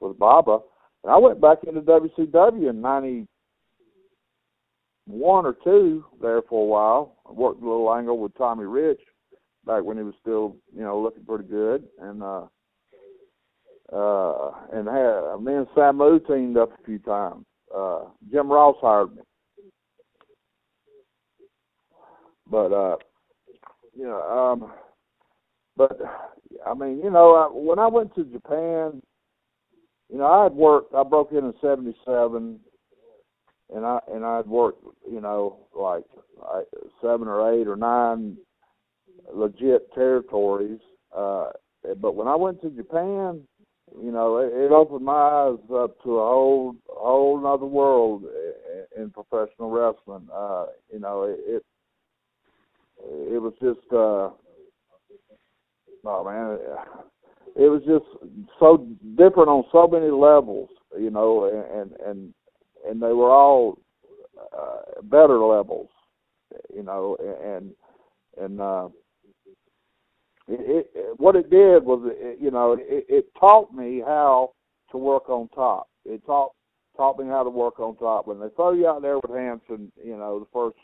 with Baba. And I went back into W C W in ninety-two. One or two there for a while. I worked a little angle with Tommy Rich back when he was still, you know, looking pretty good. And uh, uh, and had, me and Samu teamed up a few times. Uh, Jim Ross hired me. But, uh, you know, um, but, I mean, you know, I, when I went to Japan, you know, I had worked, I broke in in seventy-seven. And I and I'd worked, you know, like, like seven or eight or nine legit territories. Uh, but when I went to Japan, you know, it, it opened my eyes up to a whole whole another world in professional wrestling. Uh, you know, it it, it was just, uh, oh man, it was just so different on so many levels. You know, and and and they were all uh, better levels, you know, and and uh, it, it, what it did was, it, you know, it, it taught me how to work on top. It taught taught me how to work on top. When they throw you out there with Hansen, you know, the first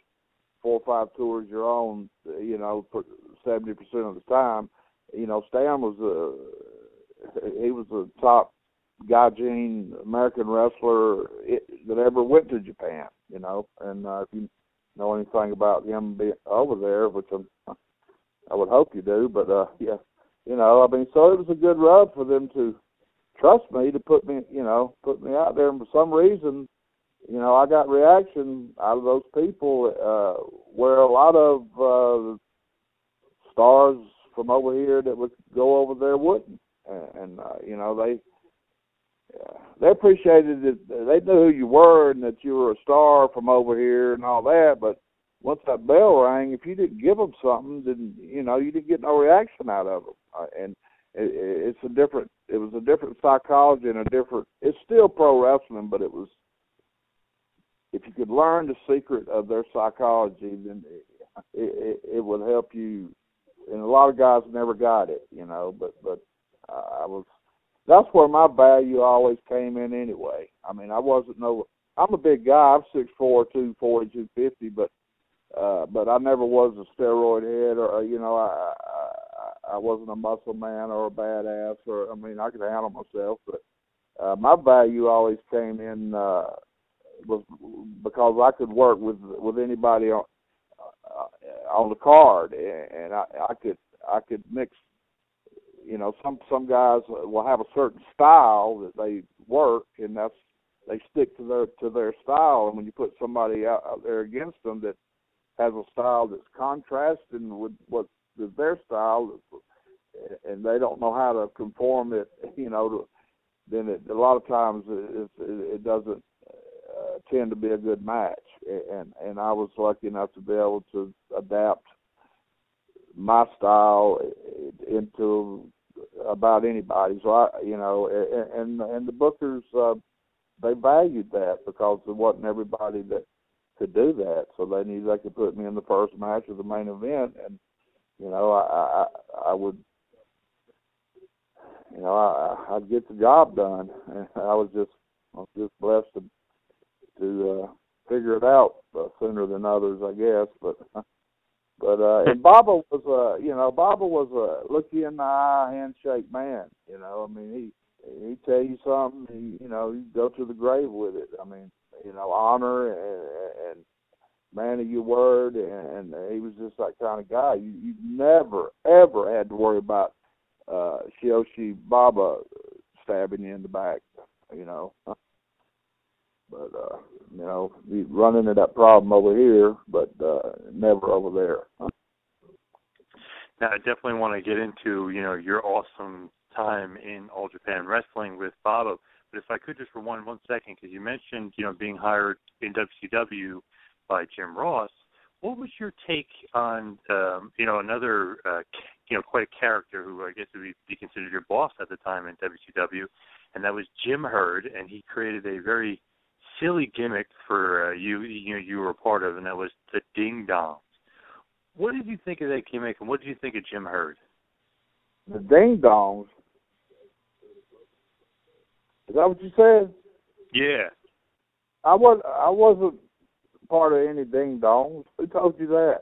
four or five tours you're on, you know, for seventy percent of the time, you know, Stan was a, he was the top Gaijin American wrestler it, that ever went to Japan, you know, and uh, if you know anything about him being over there, which I'm, I would hope you do, but uh, yeah, you know, I mean, so it was a good rub for them to trust me to put me, you know, put me out there, and for some reason, you know, I got reaction out of those people uh, where a lot of uh, stars from over here that would go over there wouldn't, and, and uh, you know, they. Yeah. They appreciated it. They knew who you were and that you were a star from over here and all that. But once that bell rang, if you didn't give them something, then you know you didn't get no reaction out of them. And it, it's a different. It was a different psychology and a different. It's still pro wrestling, but it was. If you could learn the secret of their psychology, then it, it, it would help you. And a lot of guys never got it, you know. But but I was. That's where my value always came in anyway. I mean, I wasn't no – I'm a big guy. I'm six four, two forty, two fifty, but uh, but I never was a steroid head or, you know, I, I I wasn't a muscle man or a badass. Or I mean, I could handle myself, but uh, my value always came in uh, was because I could work with, with anybody on uh, on the card, and I, I could I could mix – you know, some some guys will have a certain style that they work, and that's they stick to their to their style. And when you put somebody out, out there against them that has a style that's contrasting with what is their style, and they don't know how to conform it, you know, to, then it, a lot of times it, it, it doesn't uh, tend to be a good match. And and I was lucky enough to be able to adapt my style into about anybody. So I, you know, and and the bookers, uh, they valued that because there wasn't everybody that could do that. So they knew they could put me in the first match of the main event, and you know, I I, I would, you know, I, I'd get the job done. And I was just I was just blessed to to uh, figure it out uh, sooner than others, I guess. But but uh, and Baba was a you know Baba was a look you in the eye, handshake man. You know, I mean he. He tell you something, he, you know, you go to the grave with it. I mean, you know, honor and, and man of your word, and, and he was just that kind of guy. You, you never, ever had to worry about uh, Shiyoshi Baba stabbing you in the back, you know. But, uh, you know, you run into that problem over here, but uh, never over there. Now, I definitely want to get into, you know, your awesome time in All Japan Wrestling with Baba, but if I could just rewind one second, because you mentioned, you know, being hired in W C W by Jim Ross. What was your take on, um, you know, another, uh, you know, quite a character who I guess would be considered your boss at the time in W C W, and that was Jim Herd, and he created a very silly gimmick for uh, you, you know, you were a part of, and that was the Ding Dongs. What did you think of that gimmick, and what did you think of Jim Herd? The Ding Dongs. Is that what you said? Yeah. I was I wasn't part of any ding dongs. Who told you that?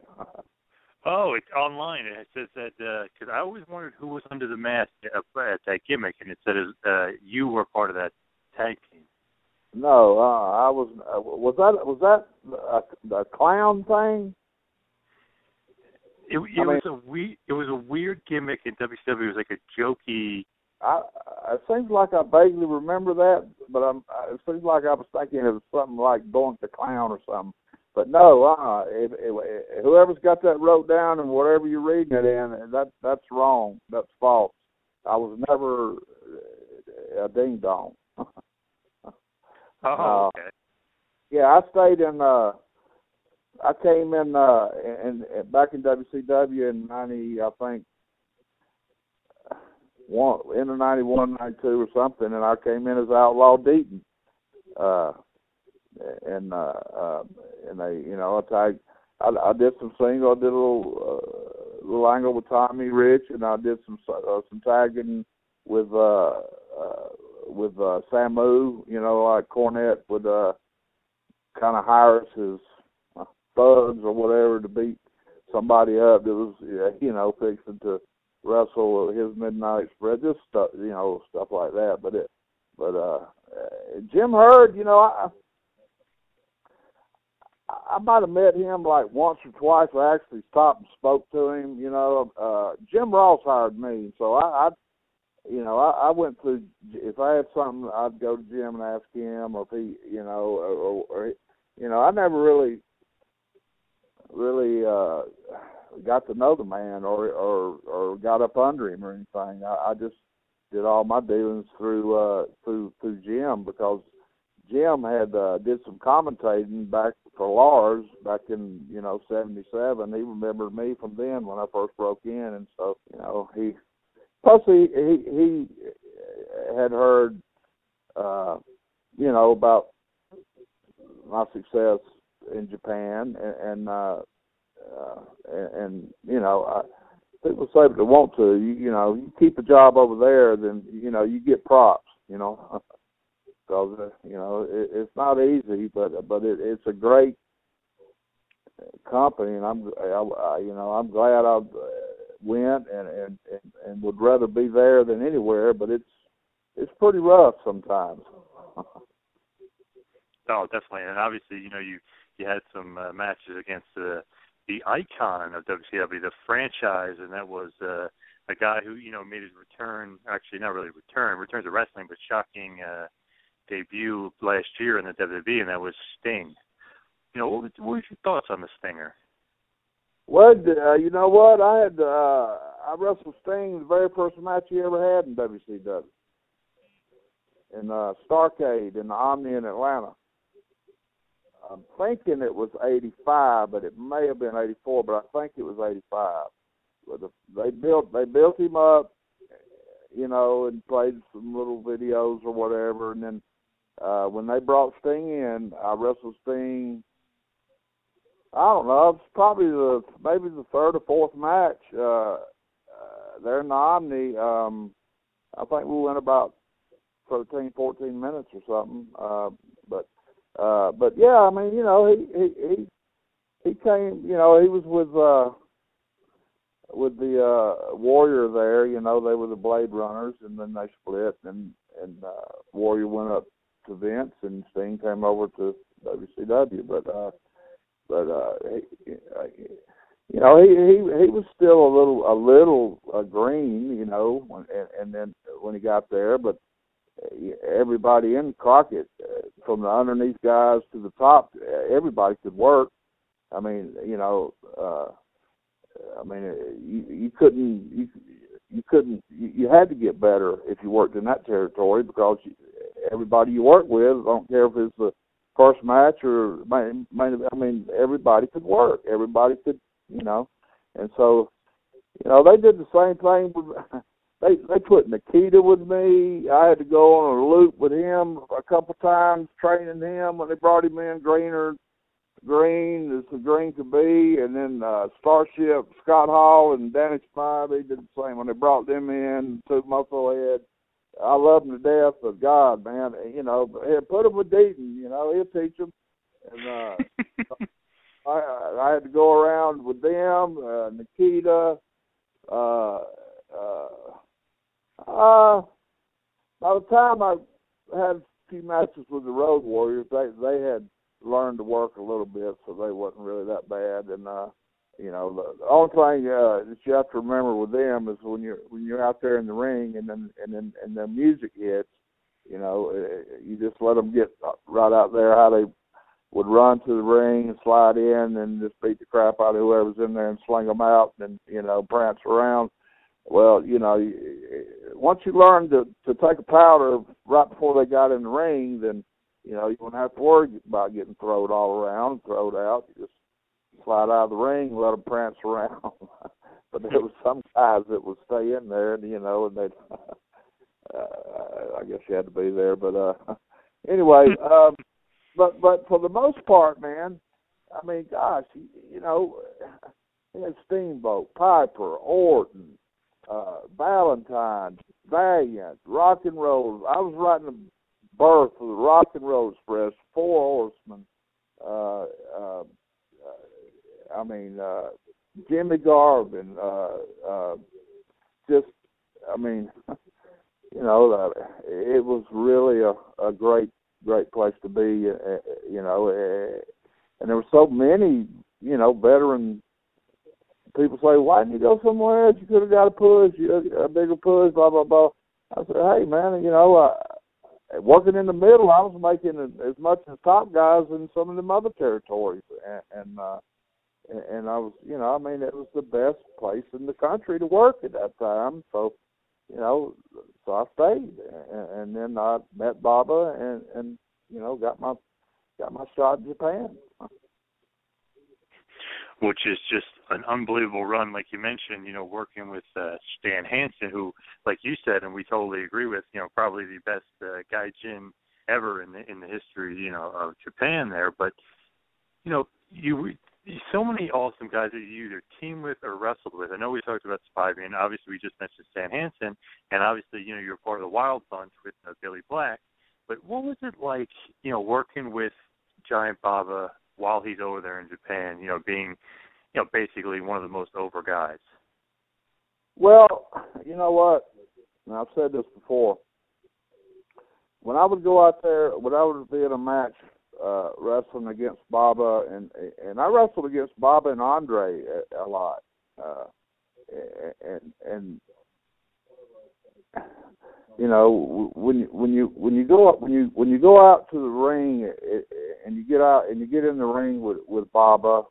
Oh, it's online. It says that because uh, I always wondered who was under the mask at that gimmick, and it said uh, you were part of that tag team. No, uh, I was. Uh, was that was that a, a clown thing? It, it I mean, was a we. It was a weird gimmick in W C W. It was like a jokey. I, it seems like I vaguely remember that, but I'm, it seems like I was thinking it was something like Boink the Clown or something. But no, uh, it, it, it, whoever's got that wrote down and whatever you're reading it in, that that's wrong. That's false. I was never a ding-dong. oh, uh, okay. Yeah, I stayed in, uh, I came in, uh, in, in back in W C W in ninety, I think, One, in the ninety-one, ninety-two or something, and I came in as Outlaw Deaton, uh, and uh, uh, and they, you know, I, tagged, I I did some single, I did a little uh, little angle with Tommy Rich, and I did some uh, some tagging with uh, uh, with uh, Samu, you know, like Cornette would uh, kind of hire us his thugs or whatever to beat somebody up that was, you know, fixing to wrestle with his Midnight Spread, just stuff, you know, stuff like that. But it, but uh, Jim Herd, you know, I I might have met him like once or twice. I actually stopped and spoke to him. You know, uh, Jim Ross hired me, so I, I you know, I, I went through. If I had something, I'd go to Jim and ask him, or if he, you know, or, or you know, I never really, really. Uh, got to know the man or or, or got up under him or anything. I, I just did all my dealings through uh, through through Jim, because Jim had uh, did some commentating back for Lars back in, you know, seventy-seven. He remembered me from then when I first broke in, and so, you know, he plus he he, he had heard uh, you know, about my success in Japan, and, and uh Uh, and, and, you know, I, people say if they want to, you, you know, you keep a job over there, then, you know, you get props, you know, because, uh, you know, it, it's not easy, but but it, it's a great company, and I'm, I, I, you know, I'm glad I went, and, and, and, and would rather be there than anywhere, but it's it's pretty rough sometimes. Oh, definitely, and obviously, you know, you, you had some uh, matches against the uh, the icon of W C W, the franchise, and that was uh, a guy who, you know, made his return, actually not really return, return to wrestling, but shocking uh, debut last year in the W W E, and that was Sting. You know, what was, what was your thoughts on the Stinger? Well, uh, you know what? I had uh, I wrestled Sting the very first match he ever had in W C W, in uh, Starcade in the Omni in Atlanta. I'm thinking it was eighty-five, but it may have been eighty-four. But I think it was eighty-five. But the, they built they built him up, you know, and played some little videos or whatever. And then uh, when they brought Sting in, I wrestled Sting I don't know. It's probably the maybe the third or fourth match. Uh, uh, they're in the Omni. Um, I think we went about thirteen, fourteen minutes or something. Uh, but uh, but yeah, I mean, you know, he he he, he came. You know, he was with uh, with the uh, Warrior there. You know, they were the Blade Runners, and then they split, and and uh, Warrior went up to Vince, and Sting came over to W C W, but. Uh, But uh, he, you know, he, he he was still a little a little uh, green, you know, when, and, and then when he got there. But everybody in Crockett, uh, from the underneath guys to the top, everybody could work. I mean, you know, uh, I mean, you, you couldn't you you couldn't you, you had to get better if you worked in that territory, because you, everybody you work with, I don't care if it's the first match or main, main, I mean, everybody could work. Everybody could, you know, and so, you know, they did the same thing. With, they they put Nikita with me. I had to go on a loop with him a couple times, training him when they brought him in, greener, green as the green could be, and then uh, Starship, Scott Hall, and Danny Spivey did the same when they brought them in. Two Musclehead. I love him to death, but God, man, you know, put him with Deaton, you know, he'll teach him. And uh, I, I had to go around with them, uh, Nikita. Uh, uh, uh, by the time I had a few matches with the Road Warriors, they they had learned to work a little bit, so they wasn't really that bad. And uh, you know, the only thing uh, that you have to remember with them is when you're when you're out there in the ring, and then and then and the music hits, you know, you just let them get right out there how they would run to the ring and slide in and just beat the crap out of whoever's in there and sling them out and, you know, prance around. Well, you know, once you learn to, to take a powder right before they got in the ring, then, you know, you wouldn't have to worry about getting thrown all around, thrown out. You just slide out of the ring, let them prance around. But there was some guys that would stay in there, and, you know, and they, uh, I guess you had to be there. But uh, anyway, um, but but for the most part, man, I mean, gosh, you, you know, he had Steamboat, Piper, Orton, uh, Valentine, Valiant, Rock and Roll. I was writing the birth of the Rock and Roll Express, Four Horsemen, uh, uh, I mean, uh, Jimmy Garvin, uh, uh, just, I mean, you know, uh, it was really a, a great, great place to be, uh, you know, uh, and there were so many, you know, veteran people say, why didn't you go somewhere else? You could have got a push, a bigger push, blah, blah, blah. I said, hey, man, you know, uh, working in the middle, I was making as much as top guys in some of them other territories, and, and uh, And I was, you know, I mean, it was the best place in the country to work at that time. So, you know, so I stayed, and, and then I met Baba, and, and you know, got my got my shot in Japan, which is just an unbelievable run, like you mentioned. You know, working with uh, Stan Hansen, who, like you said, and we totally agree with, you know, probably the best uh, gaijin ever in the in the history, you know, of Japan there. But, you know, you. So many awesome guys that you either teamed with or wrestled with. I know we talked about Spivey, and obviously we just mentioned Stan Hansen, and obviously, you know, you're part of the Wild Bunch with uh, Billy Black. But what was it like, you know, working with Giant Baba while he's over there in Japan, you know, being, you know, basically one of the most over guys? Well, you know what? And I've said this before. When I would go out there, when I would be in a match, Uh, wrestling against Baba, and and I wrestled against Baba and Andre a, a lot, uh, and and you know, when when you when you go up when you when you go out to the ring and you get out and you get in the ring with, with Baba,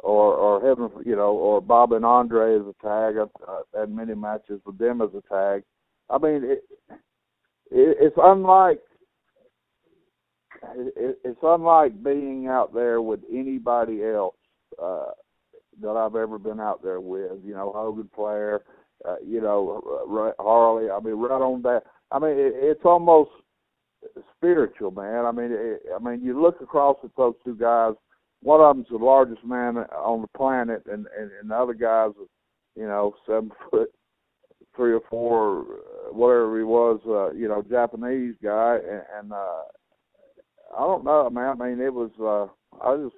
or or heaven you know or Baba and Andre as a tag. I've, I've had many matches with them as a tag. I mean, it, it it's unlike. It's unlike being out there with anybody else uh, that I've ever been out there with. You know, Hogan, Flair, uh, you know, Harley. I mean, right on that. I mean, it, it's almost spiritual, man. I mean, it, I mean, you look across at those two guys, one of them's the largest man on the planet, and, and, and the other guy's, you know, seven foot three or four, whatever he was, uh, you know, Japanese guy, and, and uh, I don't know, man. I mean, it was, uh, I just,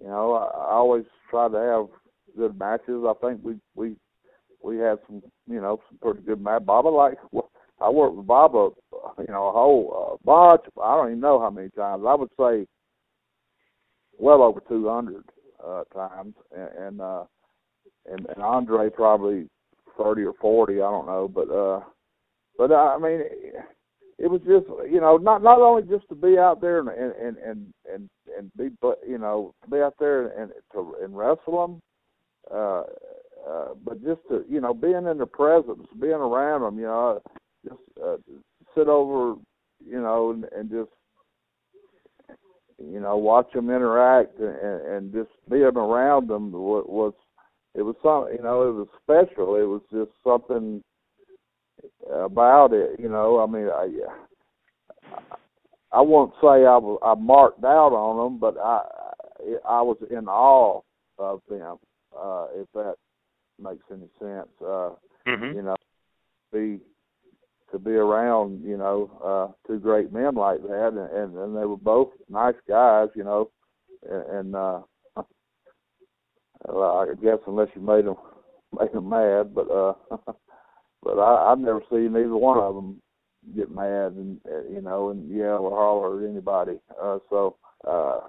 you know, I, I always try to have good matches. I think we we we had some, you know, some pretty good matches. Baba, like, I worked with Baba, you know, a whole uh, bunch. I don't even know how many times. I would say well over two hundred uh, times, and and, uh, and and Andre probably thirty or forty. I don't know, but uh, but I mean, it, it was just, you know, not not only just to be out there and and and and, and be, but you know, to be out there and to and wrestle them. Uh, uh, but just to, you know, being in their presence, being around them, you know, just uh, sit over, you know, and, and just, you know, watch them interact and, and just being around them was, was it was something, you know, it was special. It was just something about it, you know. I mean, I I won't say I was, I marked out on them, but I I was in awe of them. Uh, if that makes any sense, uh, mm-hmm. you know, be to be around, you know, uh, two great men like that, and, and, and they were both nice guys, you know, and, and uh, well, I guess unless you made them made them mad, but uh, but I, I've never seen either one of them get mad and, you know, and yell or holler at anybody. Uh, so uh,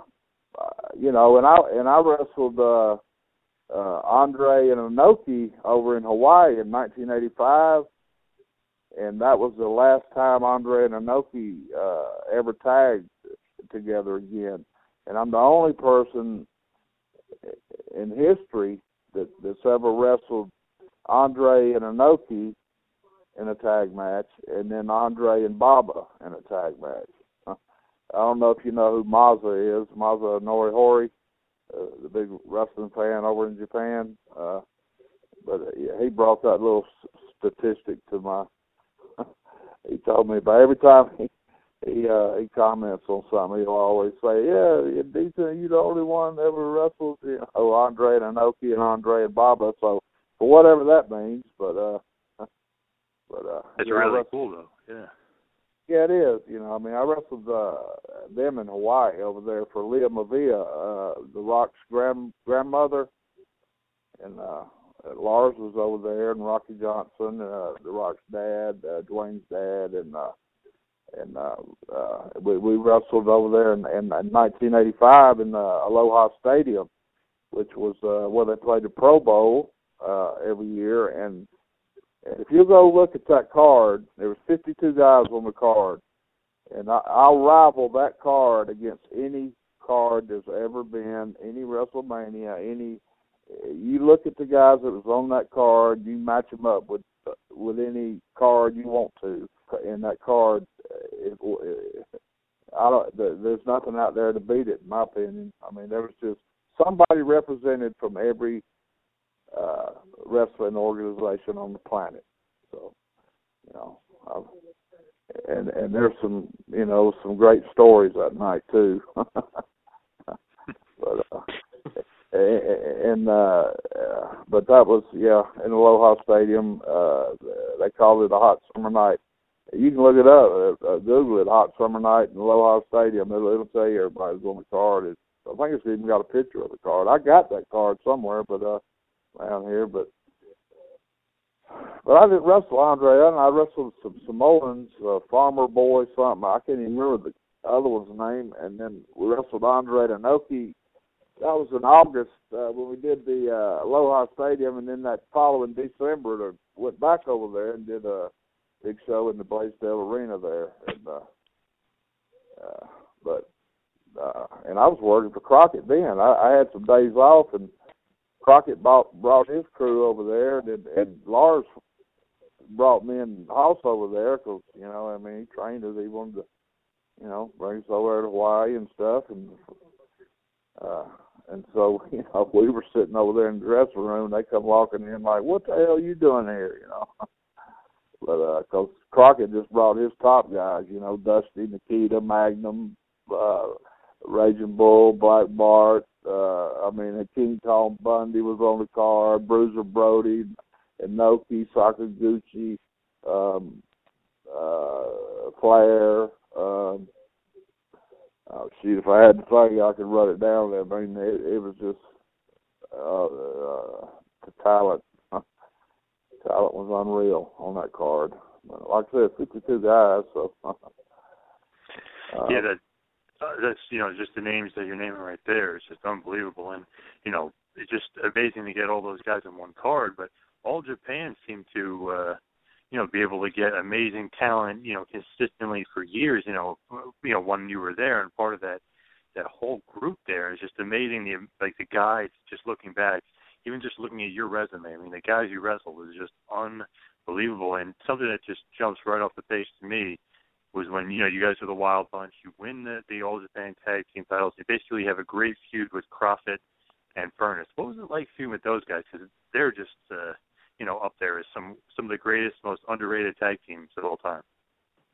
you know, and I and I wrestled. Uh, Uh, Andre and Inoki over in Hawaii in nineteen eighty-five, and that was the last time Andre and Inoki uh, ever tagged together again. And I'm the only person in history that, that's ever wrestled Andre and Inoki in a tag match, and then Andre and Baba in a tag match. Huh. I don't know if you know who Maza is, Maza Norihori. Uh, the big wrestling fan over in Japan, uh, but uh, yeah, he brought that little s- statistic to my. He told me about every time he he, uh, he comments on something, he'll always say, "Yeah, Deaton, you're the only one that ever wrestled, you know, Andre and Inoki and Andre and Baba." So for whatever that means, but uh, but uh, it's really cool though, yeah. Yeah, it is. You know, I mean, I wrestled uh, them in Hawaii over there for Leah Mavia, uh, The Rock's grand grandmother, and uh, Lars was over there, and Rocky Johnson, uh, The Rock's dad, uh, Dwayne's dad, and uh, and uh, uh, we, we wrestled over there in, in nineteen eighty-five in uh, Aloha Stadium, which was uh, where they played the Pro Bowl uh, every year, and. If you go look at that card, there was fifty-two guys on the card, and I, I'll rival that card against any card there's ever been, any WrestleMania, any. You look at the guys that was on that card, you match them up with with any card you want to, and that card, it, it, I don't. There's nothing out there to beat it, in my opinion. I mean, there was just somebody represented from every. Uh, wrestling organization on the planet, so you know, I've, and and there's some you know some great stories that night too. but uh, and uh, but that was yeah in Aloha Stadium. Uh, they called it a hot summer night. You can look it up, uh, Google it, hot summer night in Aloha Stadium. It'll, it'll tell you everybody's on the card. It's, I think it's even got a picture of the card. I got that card somewhere, but. Uh, Around here, but but I didn't wrestle Andre, and I wrestled some Samoans, uh, Farmer Boy, something. I can't even remember the other one's name. And then we wrestled Andre and Inoki. That was in August uh, when we did the uh, Aloha Stadium, and then that following December, I went back over there and did a big show in the Blaisdell Arena there. And, uh, uh, but uh, and I was working for Crockett then. I, I had some days off and. Crockett bought, brought his crew over there, and, and Lars brought me and Hoss over there because, you know, I mean, he trained us. He wanted to, you know, bring us over to Hawaii and stuff. And uh, and so, you know, we were sitting over there in the dressing room, and they come walking in like, what the hell are you doing here, you know? But because uh, Crockett just brought his top guys, you know, Dusty, Nikita, Magnum, uh, Raging Bull, Black Bart, uh, I mean, King Kong Bundy was on the card, Bruiser Brody, Inoki, Sakaguchi, um, uh, Flair. Um, oh, shoot, if I had to think, I could run it down. I mean, it, it was just uh, uh, the talent. Talent was unreal on that card. But like I said, fifty-two guys. So uh, yeah, that, uh, that's you know just the names that you're naming right there. It's just unbelievable, and you know it's just amazing to get all those guys in one card. But All Japan seemed to uh, you know be able to get amazing talent you know consistently for years. You know you know when you were there, and part of that that whole group there is just amazing. The like the guys just looking back. Even just looking at your resume, I mean, the guys you wrestled was just unbelievable. And something that just jumps right off the page to me was when, you know, you guys are the Wild Bunch. You win the, the All Japan Tag Team titles. You basically have a great feud with Crawford and Furnas. What was it like feuding with those guys? Because they're just, uh, you know, up there as some, some of the greatest, most underrated tag teams of all time.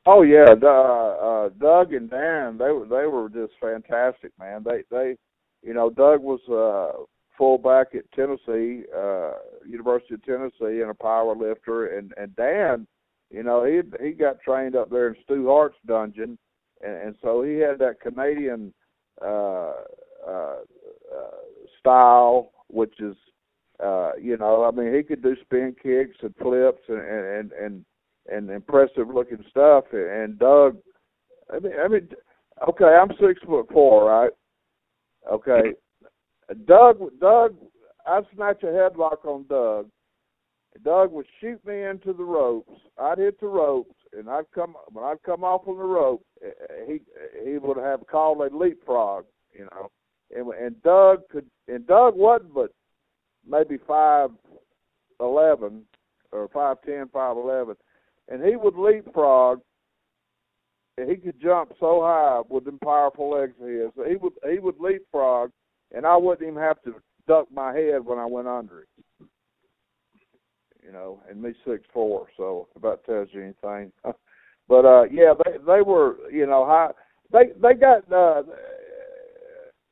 Oh, yeah. Uh, uh, Doug and Dan, they were, they were just fantastic, man. They, they you know, Doug was uh, – fullback at Tennessee, uh, University of Tennessee, and a power lifter. And, and Dan, you know, he he got trained up there in Stu Hart's dungeon, and, and so he had that Canadian uh, uh, uh, style, which is, uh, you know, I mean, he could do spin kicks and flips and and, and, and impressive-looking stuff. And Doug, I mean, I mean, okay, I'm six foot four, right? Okay. Doug, Doug, I'd snatch a headlock on Doug. Doug would shoot me into the ropes. I'd hit the ropes, and I'd come when I'd come off on the rope, he he would have called a leapfrog, you know. And, and Doug could, and Doug wasn't but maybe five eleven or five ten, five eleven, and he would leapfrog. And he could jump so high with them powerful legs of his. So he would he would leapfrog. And I wouldn't even have to duck my head when I went under it. You know, and me six foot four, so if that tells you anything. But, uh, yeah, they, they were, you know, high. They they got, uh,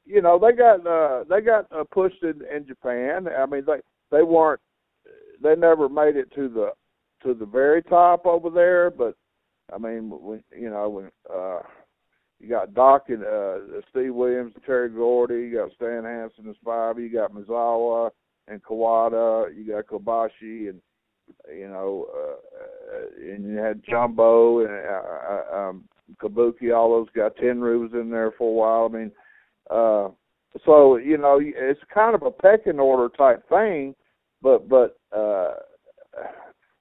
you know, they got uh, they got uh, pushed in, in Japan. I mean, they they weren't, they never made it to the to the very top over there. But I mean, we, you know, when. Uh, You got Doc and uh, Steve Williams and Terry Gordy. You got Stan Hansen and Spivey. You got Mizawa and Kawada. You got Kobashi and, you know, uh, and you had Jumbo and uh, um, Kabuki, all those guys. Tenru was in there for a while. I mean, uh, so, you know, it's kind of a pecking order type thing, but, but, uh,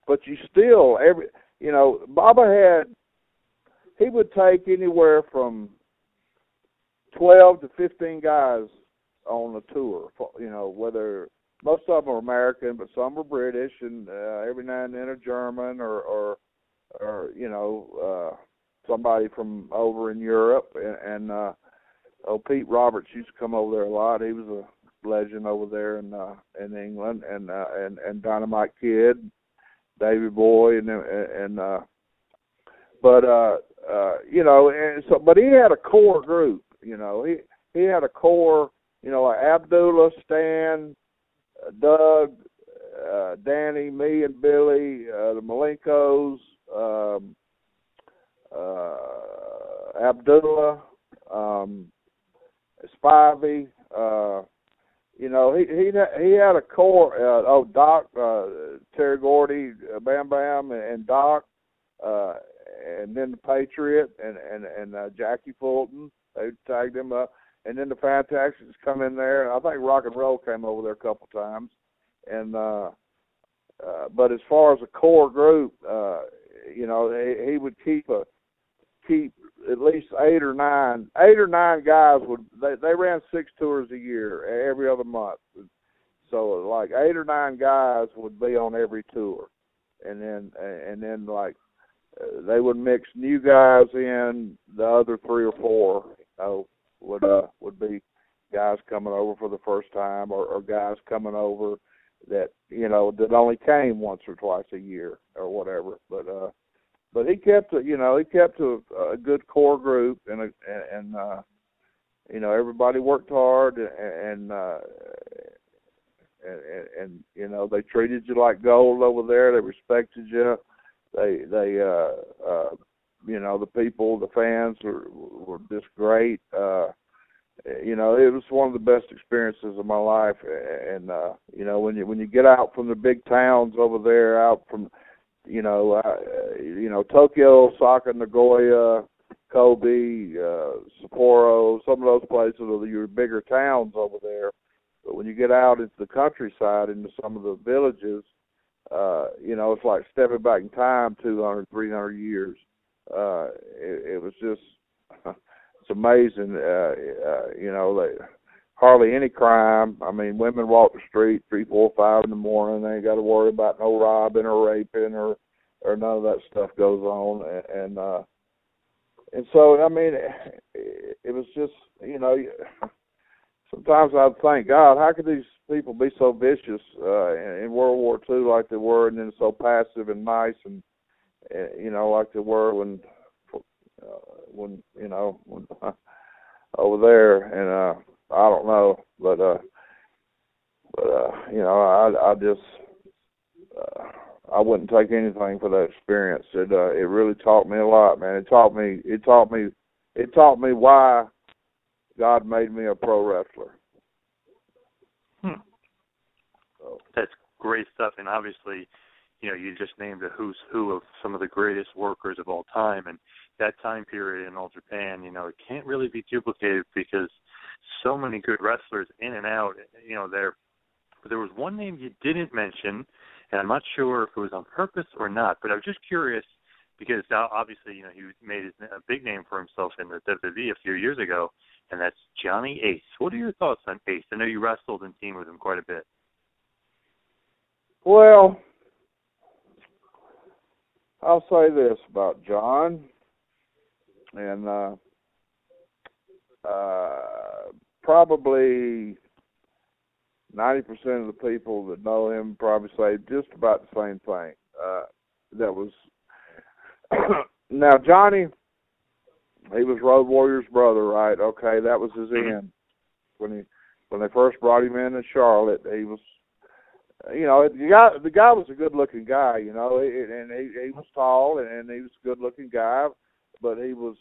but you still, every, you know, Baba had, he would take anywhere from twelve to fifteen guys on a tour. You know, whether most of them were American, but some were British, and uh, every now and then a German or, or, or you know, uh, somebody from over in Europe. And, and uh, oh, Pete Roberts used to come over there a lot. He was a legend over there in uh, in England, and uh, and and Dynamite Kid, Davey Boy, and and uh, but. Uh, Uh, you know, and so, but he had a core group, you know, he, he had a core, you know, like Abdullah, Stan, uh, Doug, uh, Danny, me and Billy, uh, the Malenkos, um, uh, Abdullah, um, Spivey, uh, you know, he, he, he had a core, uh, oh, Doc, uh, Terry Gordy, uh, Bam Bam and, and Doc, uh, and then the Patriot and and and uh, Jackie Fulton, they tagged him up, and then the Fantastics come in there. I think Rock and Roll came over there a couple times, and uh, uh, but as far as a core group, uh, you know, he, he would keep a keep at least eight or nine, eight or nine guys would they, they ran six tours a year, every other month, so like eight or nine guys would be on every tour, and then and then like. Uh, they would mix new guys in. The other three or four, you know, would uh, would be guys coming over for the first time, or, or guys coming over that you know that only came once or twice a year or whatever. But uh, but he kept a, you know he kept a, a good core group and a, and uh, you know, everybody worked hard, and, and uh, and, and, and you know, they treated you like gold over there. They respected you. They, they, uh, uh, you know, the people, the fans were, were just great. Uh, you know, it was one of the best experiences of my life. And uh, you know, when you when you get out from the big towns over there, out from, you know, uh, you know, Tokyo, Osaka, Nagoya, Kobe, uh, Sapporo, some of those places are your bigger towns over there. But when you get out into the countryside, into some of the villages, uh, you know, it's like stepping back in time two hundred, three hundred years. Uh, it, it was just, it's amazing. Uh, uh, you know, they, hardly any crime. I mean, women walk the street three, four, five in the morning. They ain't got to worry about no robbing or raping or, or none of that stuff goes on. And, and, uh, and so, I mean, it, it was just, you know, sometimes I'd think, God, how could these people be so vicious uh, in, in World War Two like they were, and then so passive and nice, and, and you know, like they were when, uh, when you know, when, uh, over there. And uh, I don't know, but uh, but uh, you know, I I just uh, I wouldn't take anything for that experience. It uh, it really taught me a lot, man. It taught me it taught me it taught me why God made me a pro wrestler. Hmm. So. That's great stuff, and obviously, you know, you just named a who's who of some of the greatest workers of all time, and that time period in All Japan, you know, it can't really be duplicated because so many good wrestlers in and out, you know, there. But there was one name you didn't mention, and I'm not sure if it was on purpose or not, but I was just curious because now obviously, you know, he made his, a big name for himself in the W W E a few years ago. And that's Johnny Ace. What are your thoughts on Ace? I know you wrestled and teamed with him quite a bit. Well, I'll say this about John, and uh, uh, probably ninety percent of the people that know him probably say just about the same thing. Uh, that was now, Johnny... He was Road Warrior's brother, right? Okay, that was his end. When he, when they first brought him in in Charlotte, he was, you know, the guy, the guy was a good-looking guy, you know, and he, he was tall, and he was a good-looking guy, but he was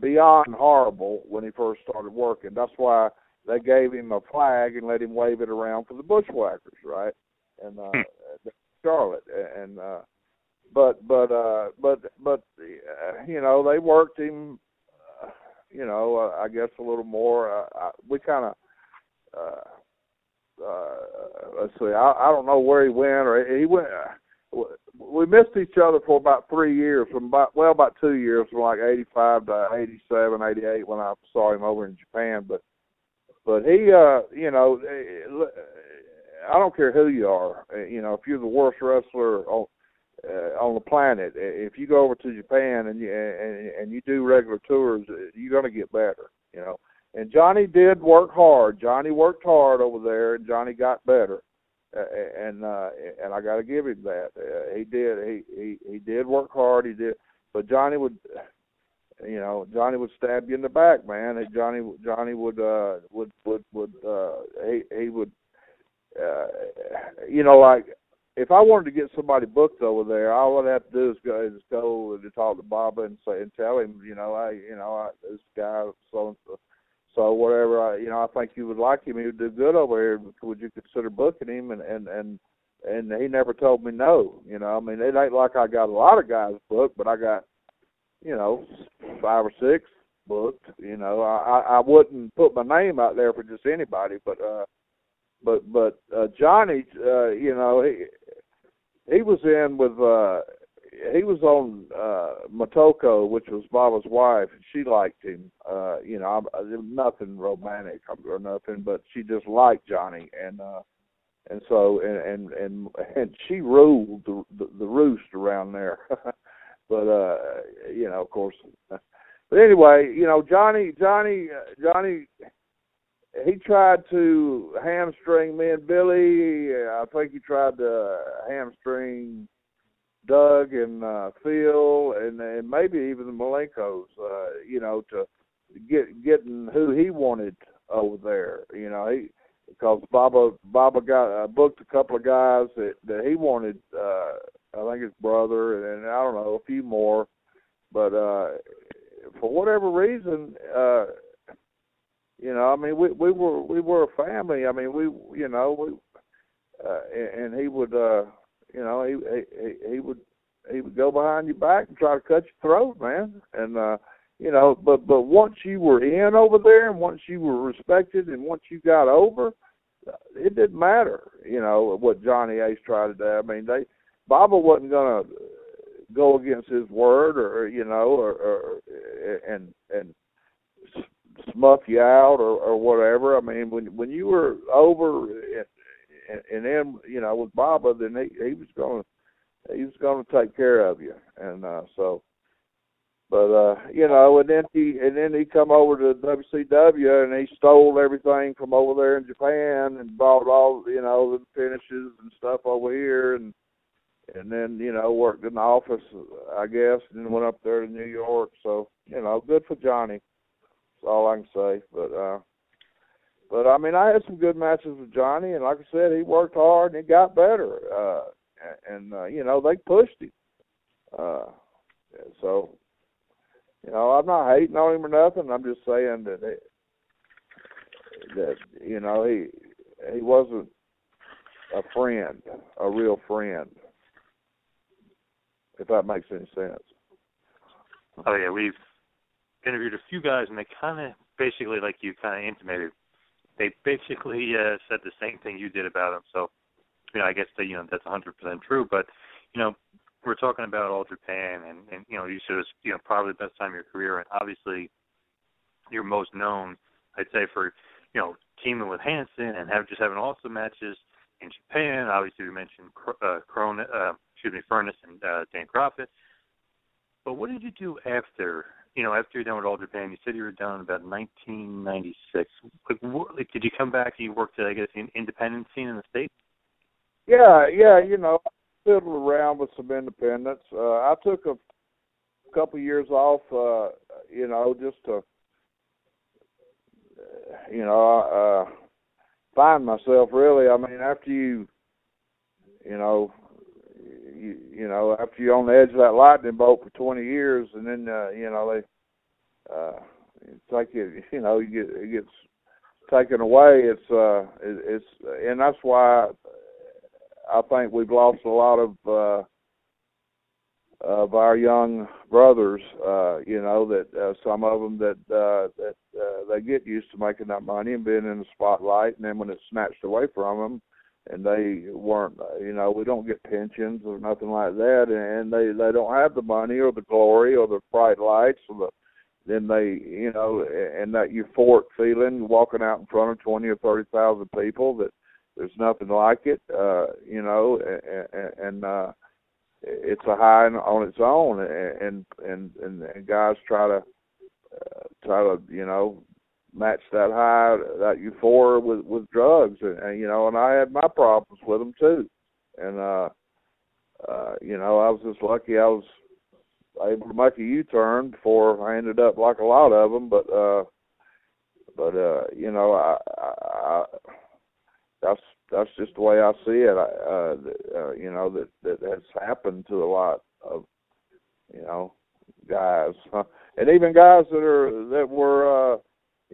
beyond horrible when he first started working. That's why they gave him a flag and let him wave it around for the Bushwhackers, right? And uh, Charlotte, and... uh But but uh, but but uh, you know, they worked him, uh, you know, uh, I guess a little more. Uh, I, we kind of uh, uh, let's see. I, I don't know where he went or he went. Uh, we missed each other for about three years, from about well about two years, from like eighty-five to eighty-seven, eighty-eight when I saw him over in Japan. But but he, uh, you know, I don't care who you are. You know, if you're the worst wrestler on Uh, on the planet, if you go over to Japan and you, and, and you do regular tours, you're going to get better, you know. And Johnny did work hard. Johnny worked hard over there, and Johnny got better. Uh, and uh, and I got to give him that. Uh, he did. He, he he did work hard. He did. But Johnny would, you know, Johnny would stab you in the back, man. And Johnny Johnny would uh, would would would uh, he he would, uh, you know, like. If I wanted to get somebody booked over there, all I'd have to do is go, is go to talk to Baba and say and tell him, you know, I, you know, I, this guy, so so whatever, I, you know, I think you would like him. He would do good over here. Would you consider booking him? And and and, and he never told me no. You know, I mean, it ain't like I got a lot of guys booked, but I got, you know, five or six booked. You know, I I wouldn't put my name out there for just anybody, but. uh But but uh, Johnny, uh, you know, he he was in with uh, he was on uh, Motoko, which was Baba's wife. She liked him. Uh, you know, I, I, nothing romantic or nothing, but she just liked Johnny, and uh, and so and, and and and she ruled the the, the roost around there. But uh, you know, of course. But anyway, you know, Johnny Johnny Johnny. He tried to hamstring me and Billy. I think he tried to hamstring Doug and uh, Phil, and, and maybe even the Malenkos. Uh, you know, to get, getting who he wanted over there. You know, he, because Baba Baba got uh, booked a couple of guys that, that he wanted. Uh, I think his brother, and, and I don't know, a few more. But uh, for whatever reason, uh, you know, I mean, we, we were we were a family. I mean, we, you know, we, uh, and, and he would, uh, you know, he, he he would he would go behind your back and try to cut your throat, man. And uh, you know, but but once you were in over there, and once you were respected, and once you got over, it didn't matter, you know, what Johnny Ace tried to do. I mean, they Baba wasn't gonna go against his word, or you know, or, or and and smuff you out, or, or whatever. I mean, when when you were over and, and then you know with Baba, then he, he was gonna he was gonna take care of you, and uh, so. But uh, you know, and then he and then he come over to W C W, and he stole everything from over there in Japan, and bought all you know the finishes and stuff over here, and. And then, you know, worked in the office, I guess, and then went up there to New York. So, you know, good for Johnny. That's all I can say. But, uh, but I mean, I had some good matches with Johnny, and like I said, he worked hard and he got better. Uh, and, uh, you know, they pushed him. Uh, so, you know, I'm not hating on him or nothing. I'm just saying that, it, that you know, he he wasn't a friend, a real friend. If that makes any sense. Oh, yeah, we've interviewed a few guys, and they kind of basically, like you kind of intimated, they basically uh, said the same thing you did about him. So, you know, I guess that, you know, that's one hundred percent true. But, you know, we're talking about All Japan, and, and you know, you said it was, you know, probably the best time of your career, and obviously you're most known, I'd say, for, you know, teaming with Hansen and have, just having awesome matches in Japan. Obviously, we mentioned uh, Corona. Uh, Excuse me, Furnas and uh, Dan Crawford. But what did you do after, you know, after you're done with All Japan? You said you were done in about nineteen ninety-six. Like, what, like, did you come back and you worked at, I guess, an independent scene in the States? Yeah, yeah, you know, I fiddled around with some independents. Uh, I took a couple years off, uh, you know, just to, you know, uh, find myself, really. I mean, after you, you know, You, you know, after you're on the edge of that lightning bolt for twenty years, and then, uh, you know, they, uh, it's like, it, you know, you get, it gets taken away. It's, uh, it, it's, and that's why I think we've lost a lot of, uh, of our young brothers, uh, you know, that uh, some of them that, uh, that uh, they get used to making that money and being in the spotlight, and then when it's snatched away from them, and they weren't, you know, we don't get pensions or nothing like that, and they, they don't have the money or the glory or the bright lights. Or the, then they, you know, and that euphoric feeling, walking out in front of twenty or thirty thousand people, that there's nothing like it, uh, you know, and, and uh, it's a high on its own, and and, and, and guys try to, uh, try to, you know, match that high, that euphoria with, with drugs, and, and, you know, and I had my problems with them, too. And, uh, uh, you know, I was just lucky I was able to make a U-turn before I ended up like a lot of them, but, uh, but uh, you know, I, I, I, that's that's just the way I see it, I, uh, uh, you know, that, that has happened to a lot of, you know, guys. And even guys that are that were... Uh,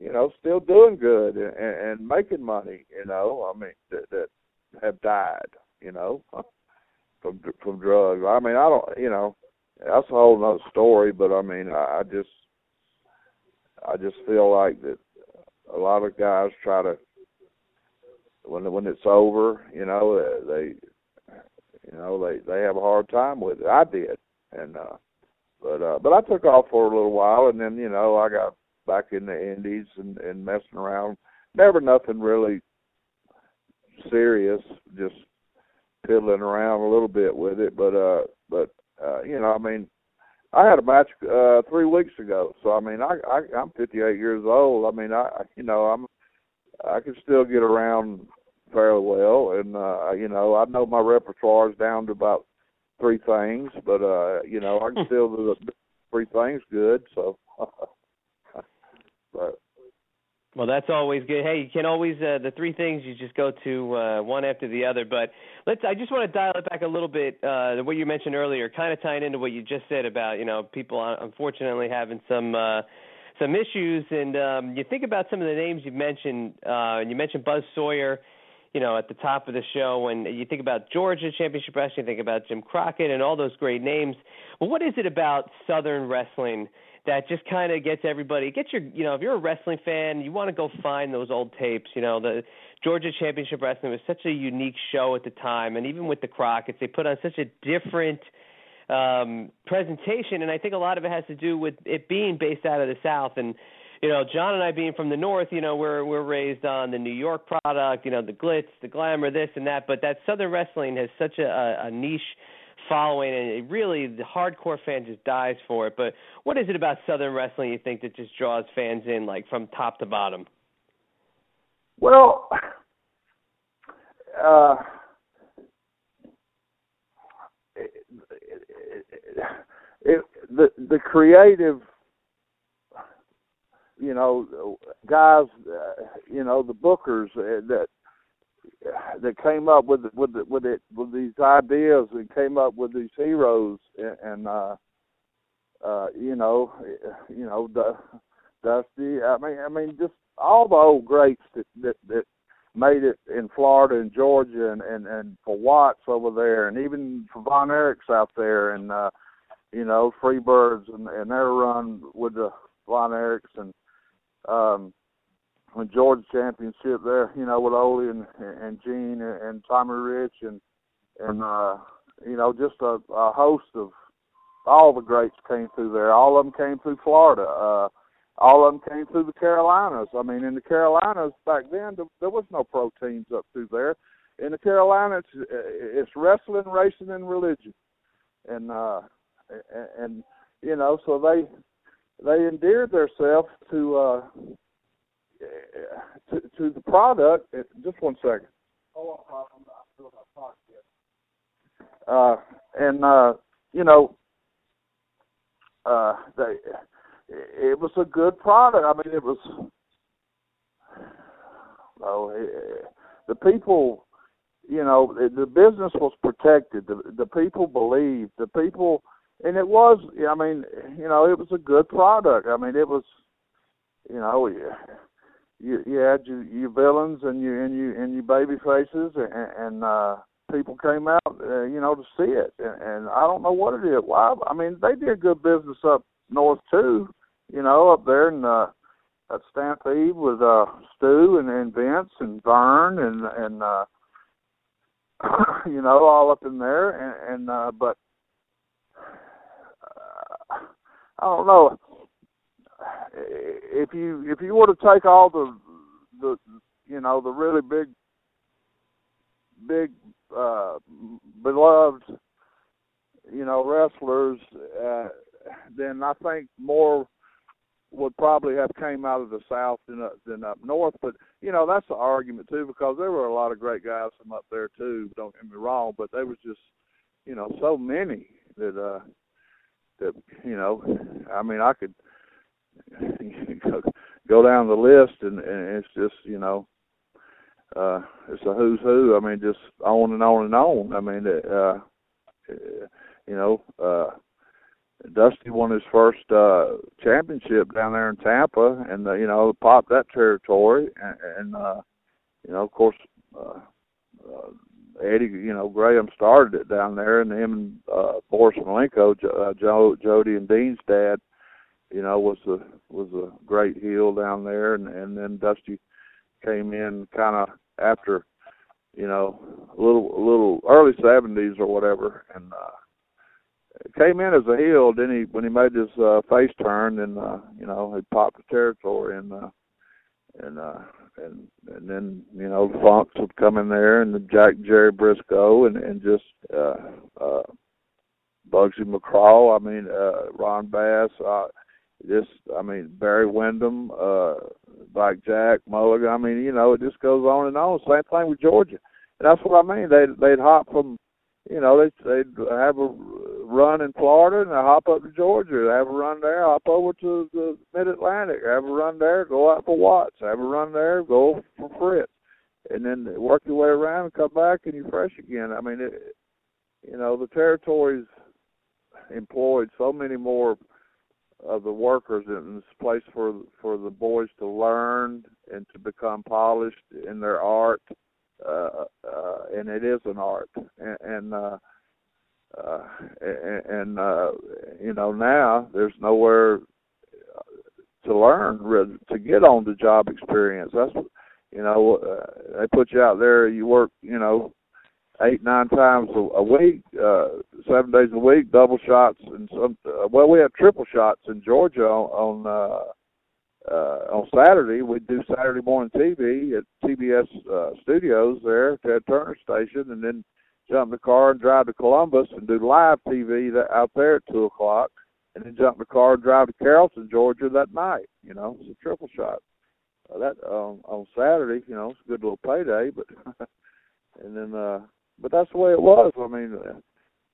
you know, still doing good and, and making money, you know, I mean, that, that have died, you know, from from drugs. I mean, I don't, you know, that's a whole nother story, but, I mean, I, I just I just feel like that a lot of guys try to, when when it's over, you know, they, you know, they, they have a hard time with it. I did. and uh, But uh, but I took off for a little while, and then, you know, I got back in the Indies and, and messing around. Never nothing really serious, just piddling around a little bit with it. But, uh, but uh, you know, I mean, I had a match uh, three weeks ago. So, I mean, I, I, I'm fifty-eight years old. I mean, I you know, I'm, I can still get around fairly well. And, uh, you know, I know my repertoire is down to about three things. But, uh, you know, I can still do the three things good. So... But well, that's always good. Hey, you can always uh, the three things you just go to uh, one after the other. But let's. I just want to dial it back a little bit. Uh, what you mentioned earlier, kind of tying into what you just said about you know people unfortunately having some uh, some issues. And um, you think about some of the names you mentioned. Uh, you mentioned Buzz Sawyer, you know, at the top of the show. And you think about Georgia Championship Wrestling. You think about Jim Crockett and all those great names. Well, what is it about Southern wrestling that just kind of gets everybody, gets your, you know, if you're a wrestling fan, you want to go find those old tapes. You know, the Georgia Championship Wrestling was such a unique show at the time, and even with the Crockett's, they put on such a different um, presentation, and I think a lot of it has to do with it being based out of the South. And, you know, John and I being from the North, you know, we're we're raised on the New York product, you know, the glitz, the glamour, this and that, but that Southern wrestling has such a, a niche following, and it really the hardcore fan just dies for it. But what is it about Southern wrestling you think that just draws fans in, like from top to bottom? Well, uh, it, it, it, it, the the creative, you know, guys, uh, you know, the bookers uh, that. that came up with with with it with these ideas and came up with these heroes and, and uh, uh, you know you know D- Dusty. I mean I mean just all the old greats that, that, that made it in Florida and Georgia and, and, and for Watts over there and even for Von Erichs out there and uh, you know Freebirds and, and their run with the Von Erichs and. Um, When Georgia Championship there, you know, with Ole and and Gene and, and Tommy Rich and and uh, you know, just a, a host of all the greats came through there. All of them came through Florida. Uh, all of them came through the Carolinas. I mean, in the Carolinas back then, there was no pro teams up through there. In the Carolinas, it's, it's wrestling, racing, and religion, and uh, and, and you know, so they they endeared themselves to. Uh, To, to the product, it, just one second. Oh, I'm, I'm still not talking yet. Uh, and uh, you know, uh, they it was a good product. I mean, it was. Oh, it, the people, you know, the business was protected. The the people believed. The people, and it was. I mean, you know, it was a good product. I mean, it was. You know, yeah. You, you had your, your villains and your and you and your baby faces, and, and uh, people came out, uh, you know, to see it. And, and I don't know what it is. Why? I mean, they did good business up north too, you know, up there in uh, at Stampede with uh, Stu and, and Vince and Vern and and uh, you know, all up in there. And, and uh, but uh, I don't know. If you if you were to take all the the you know the really big big uh, beloved you know wrestlers, uh, then I think more would probably have came out of the South than up, than up north. But you know that's the argument too, because there were a lot of great guys from up there too. Don't get me wrong, but there was just you know so many that uh, that you know I mean I could. Go down the list, and, and it's just you know, uh, it's a who's who. I mean, just on and on and on. I mean, uh, you know, uh, Dusty won his first uh, championship down there in Tampa, and uh, you know, popped that territory. And, and uh, you know, of course, uh, uh, Eddie, you know, Graham started it down there, and him and uh, Boris Malenko, uh, Joe, Jody, and Dean's dad. You know, was a was a great heel down there, and, and then Dusty came in kind of after, you know, a little a little early seventies or whatever, and uh, came in as a heel. Then he when he made his uh, face turn, and uh, you know, he popped the territory, and uh, and uh, and and then you know the Funks would come in there, and the Jack Jerry Briscoe, and and just. Uh, uh, Bugsy McCraw, I mean uh, Ron Bass. Uh, This, I mean, Barry Windham, uh, Black Jack, Mulligan. I mean, you know, it just goes on and on. Same thing with Georgia, and that's what I mean. They they'd hop from, you know, they they'd have a run in Florida, and I hop up to Georgia, have a run there, hop over to the Mid-Atlantic, have a run there, go out for Watts, have a run there, go for Fritz, and then work your way around and come back and you're fresh again. I mean, it, you know, the territories employed so many more of the workers in this place for for the boys to learn and to become polished in their art, uh, uh, and it is an art, and, and uh, Uh, and, uh, you know, now there's nowhere to learn, to get on the job experience. That's, you know, uh, they put you out there, you work, you know, eight, nine times a week, uh, seven days a week, double shots. And some, well, we have triple shots in Georgia on, on, uh, uh, on Saturday. We do Saturday morning T V at T B S uh, studios there, Ted Turner Station, and then jump in the car and drive to Columbus and do live T V out there at two o'clock, and then jump in the car and drive to Carrollton, Georgia that night. You know, it's a triple shot. Uh, that um, on Saturday, you know, it's a good little payday. But and then, uh, but that's the way it was. I mean,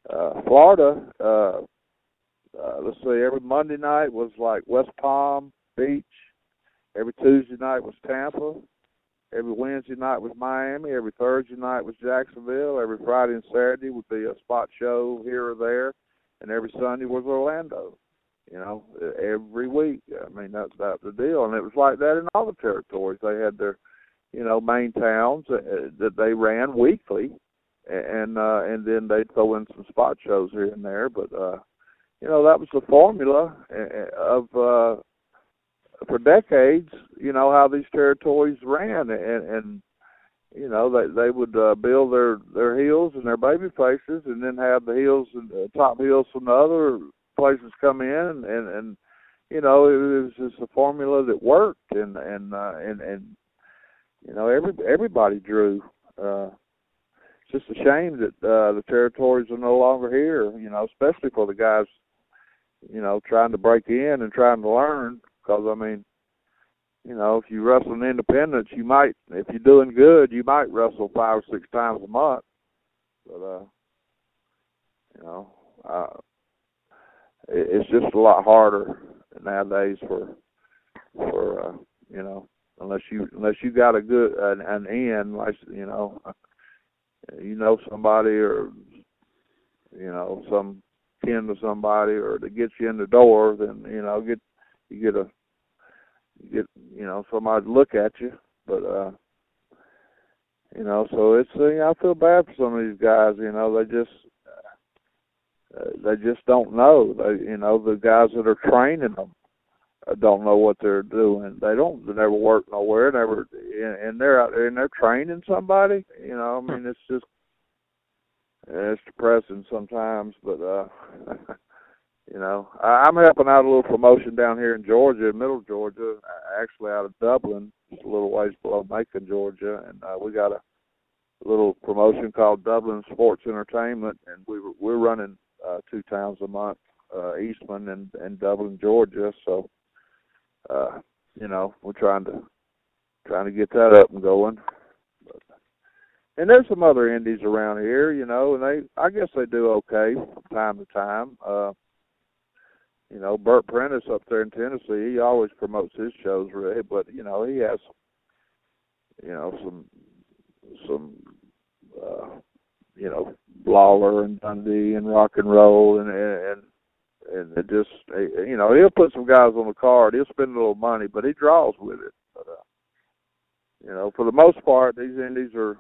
uh, Florida, uh, uh, let's see, every Monday night was like West Palm Beach. Every Tuesday night was Tampa. Every Wednesday night was Miami. Every Thursday night was Jacksonville. Every Friday and Saturday would be a spot show here or there, and every Sunday was Orlando. You know, every week. I mean, that's about the deal. And it was like that in all the territories. They had their, you know, main towns that they ran weekly, and uh, and then they'd throw in some spot shows here and there. But uh, you know, that was the formula of. Uh, For decades, you know, how these territories ran, and, and you know, they they would uh, build their, their heels and their baby faces, and then have the heels and uh, top heels from the other places come in, and, and, and you know, it was just a formula that worked, and and uh, and, and you know, every everybody drew. Uh, it's just a shame that uh, the territories are no longer here, you know, especially for the guys, you know, trying to break in and trying to learn. Because, I mean, you know, if you wrestle in independence, you might, if you're doing good, you might wrestle five or six times a month. But, uh, you know, uh, it's just a lot harder nowadays for, for uh, you know, unless you unless you got a good, an, an end, like, you know, you know somebody or, you know, some kin to somebody or to get you in the door, then, you know, get, You get a, you get you know somebody to look at you, but uh, you know so it's you know, I feel bad for some of these guys. You know they just uh, they just don't know. They you know the guys that are training them uh, don't know what they're doing. They don't. They never work nowhere. Never and, and they're out there and they're training somebody. You know I mean it's just it's depressing sometimes, but uh. You know, I'm helping out a little promotion down here in Georgia, middle Georgia, actually out of Dublin, just a little ways below Macon, Georgia, and uh, we got a little promotion called Dublin Sports Entertainment, and we were, we're running uh, two times a month, uh, Eastman and, and Dublin, Georgia. So, uh, you know, we're trying to trying to get that up and going. But, and there's some other indies around here, you know, and they I guess they do okay from time to time. Uh, You know, Bert Prentice up there in Tennessee, he always promotes his shows, really. But you know, he has, you know, some, some, uh, you know, Lawler and Dundee and Rock and Roll, and and and it just, you know, he'll put some guys on the card. He'll spend a little money, but he draws with it. But, uh, you know, for the most part, these indies are,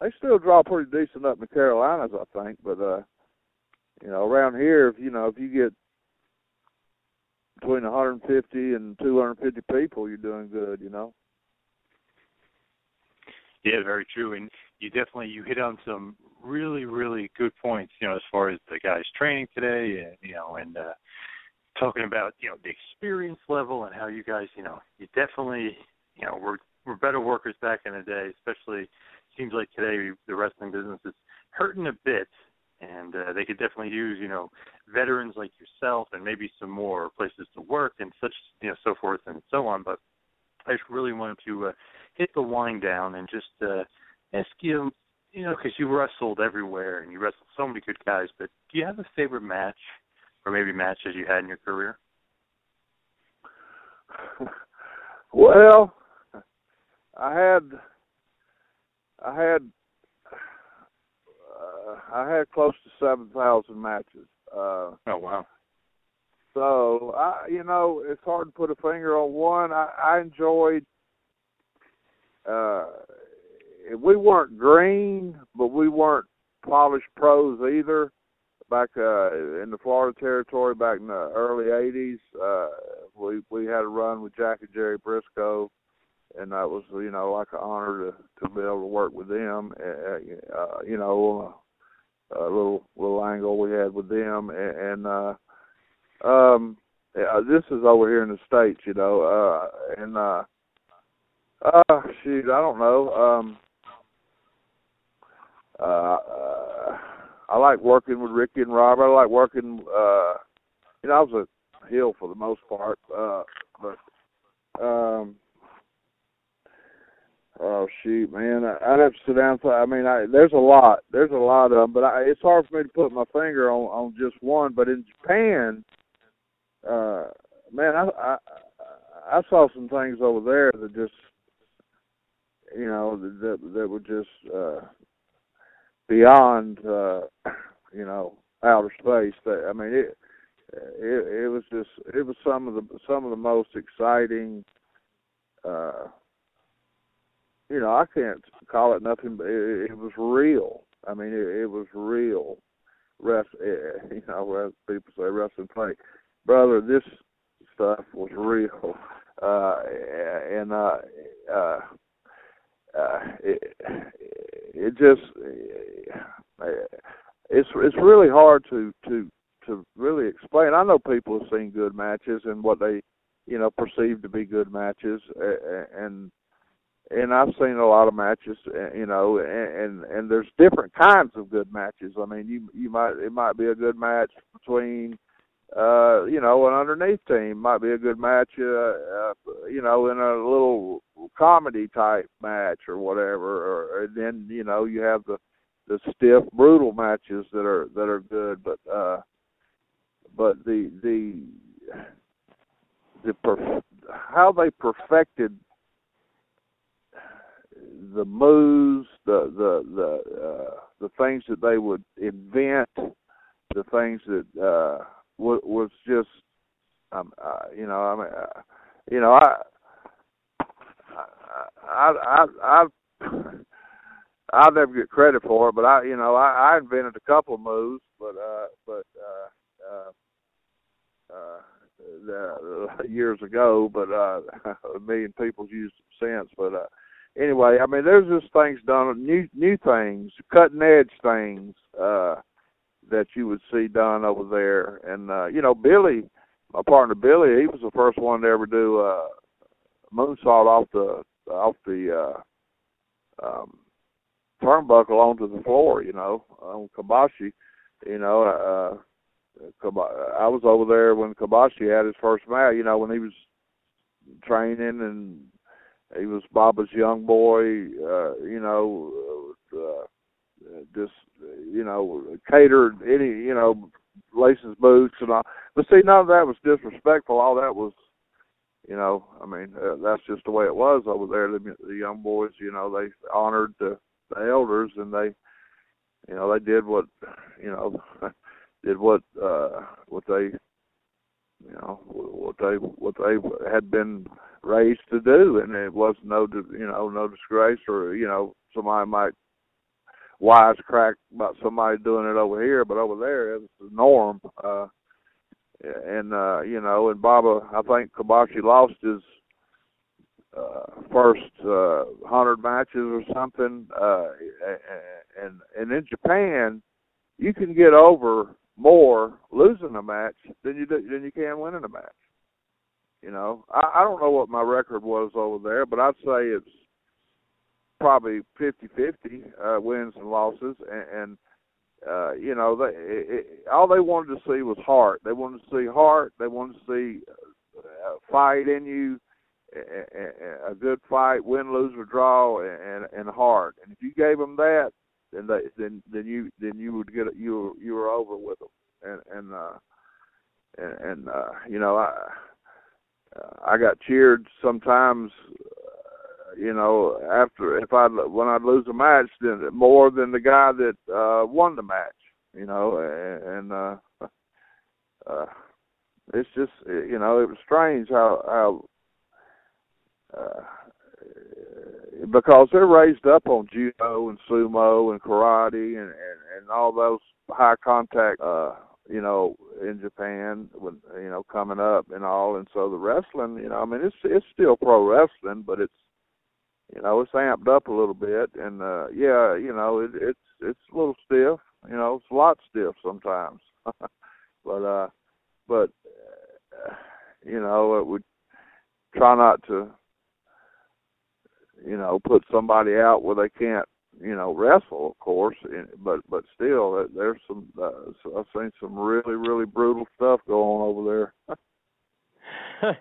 they still draw pretty decent up in the Carolinas, I think. But uh, you know, around here, if you know, if you get between one hundred fifty and two hundred fifty people, you're doing good, you know. Yeah, very true. And you definitely, you hit on some really, really good points, you know, as far as the guys training today, and, you know, and uh, talking about, you know, the experience level and how you guys, you know, you definitely, you know, we're, we're better workers back in the day, especially seems like today the wrestling business is hurting a bit. And uh, they could definitely use, you know, veterans like yourself and maybe some more places to work and such, you know, so forth and so on. But I just really wanted to uh, hit the wind down and just uh, ask you you know, because you wrestled everywhere and you wrestled so many good guys, but do you have a favorite match or maybe matches you had in your career? Well, I had, I had, uh, I had close to seven thousand matches. Uh, oh, wow. So, I, you know, it's hard to put a finger on one. I, I enjoyed, uh, we weren't green, but we weren't polished pros either. Back uh, in the Florida territory, back in the early eighties, uh, we we had a run with Jack and Jerry Briscoe, and that was, you know, like an honor to, to be able to work with them. Uh, uh, you know, a uh, uh, little little angle we had with them, and, and uh, um, yeah, this is over here in the States, you know, uh, and uh, uh, shoot, I don't know. Um, uh, uh, I like working with Ricky and Robert. I like working, uh, you know, I was a heel for the most part, uh, but, um, oh, shoot, man, I, I'd have to sit down. And I mean, I, there's a lot, there's a lot of them, but I, it's hard for me to put my finger on, on just one. But in Japan, uh, man, I, I, I saw some things over there that just, you know, that, that were just, uh, beyond, uh, you know, outer space. I mean, it, it it was just it was some of the some of the most exciting. Uh, you know, I can't call it nothing, but it, it was real. I mean, it, it was real. Rest, you know, people say rest and play, brother. This stuff was real, uh, and uh, uh, uh, it. It just, it's it's really hard to, to to really explain. I know people have seen good matches and what they, you know, perceive to be good matches, and and I've seen a lot of matches, you know, and and there's different kinds of good matches. I mean, you you might it might be a good match between, uh, you know, an underneath team. Might be a good match, uh, uh, you know, in a little comedy type match or whatever, or and then you know you have the the stiff brutal matches that are that are good, but uh, but the the the perf- how they perfected the moves, the the the uh, the things that they would invent, the things that uh, w- was just um, uh, you know I mean uh, you know I. I I I I'll never get credit for it, but I you know I, I invented a couple of moves, but uh but uh uh, uh the, uh, years ago, but uh a million people's used them since. But uh, anyway, I mean there's just things done, new new things, cutting edge things uh, that you would see done over there, and uh, you know Billy, my partner Billy, he was the first one to ever do uh, moonsault off the off the uh, um, turnbuckle onto the floor, you know, on Kobashi. You know, uh, I was over there when Kobashi had his first match, you know, when he was training and he was Baba's young boy, uh, you know, uh, just, you know, catered any, you know, laces, boots and all. But see, none of that was disrespectful. All that was, you know, I mean, uh, that's just the way it was over there. The, the young boys, you know, they honored the, the elders, and they, you know, they did what, you know, did what uh, what they, you know, what they what they had been raised to do, and it was no, you know, no disgrace, or you know, somebody might wisecrack about somebody doing it over here, but over there it's the norm. Uh, And, uh, you know, and Baba, I think Kobashi lost his uh, first uh, one hundred matches or something. Uh, and, and in Japan, you can get over more losing a match than you do, than you can winning a match. You know, I, I don't know what my record was over there, but I'd say it's probably fifty-fifty uh, wins and losses. And, and Uh, you know, they, it, it, all they wanted to see was heart. They wanted to see heart. They wanted to see uh, fight in you, a, a, a good fight, win, lose, or draw, and, and heart. And if you gave them that, then they, then then you then you would get you you were over with them, and and uh, and, and uh, you know I I got cheered sometimes. You know, after if I when I'd lose a match, then more than the guy that uh, won the match. You know, and uh, uh, it's just you know it was strange how how uh, because they're raised up on judo and sumo and karate and, and, and all those high contact uh, you know in Japan when you know coming up and all, and so the wrestling you know I mean it's it's still pro wrestling, but it's You know, it's amped up a little bit, and uh, yeah, you know, it, it's it's a little stiff. You know, it's a lot stiff sometimes, but uh, but uh, you know, it would try not to, you know, put somebody out where they can't, you know, wrestle, of course. And, but but still, there's some uh, I've seen some really really brutal stuff going on over there.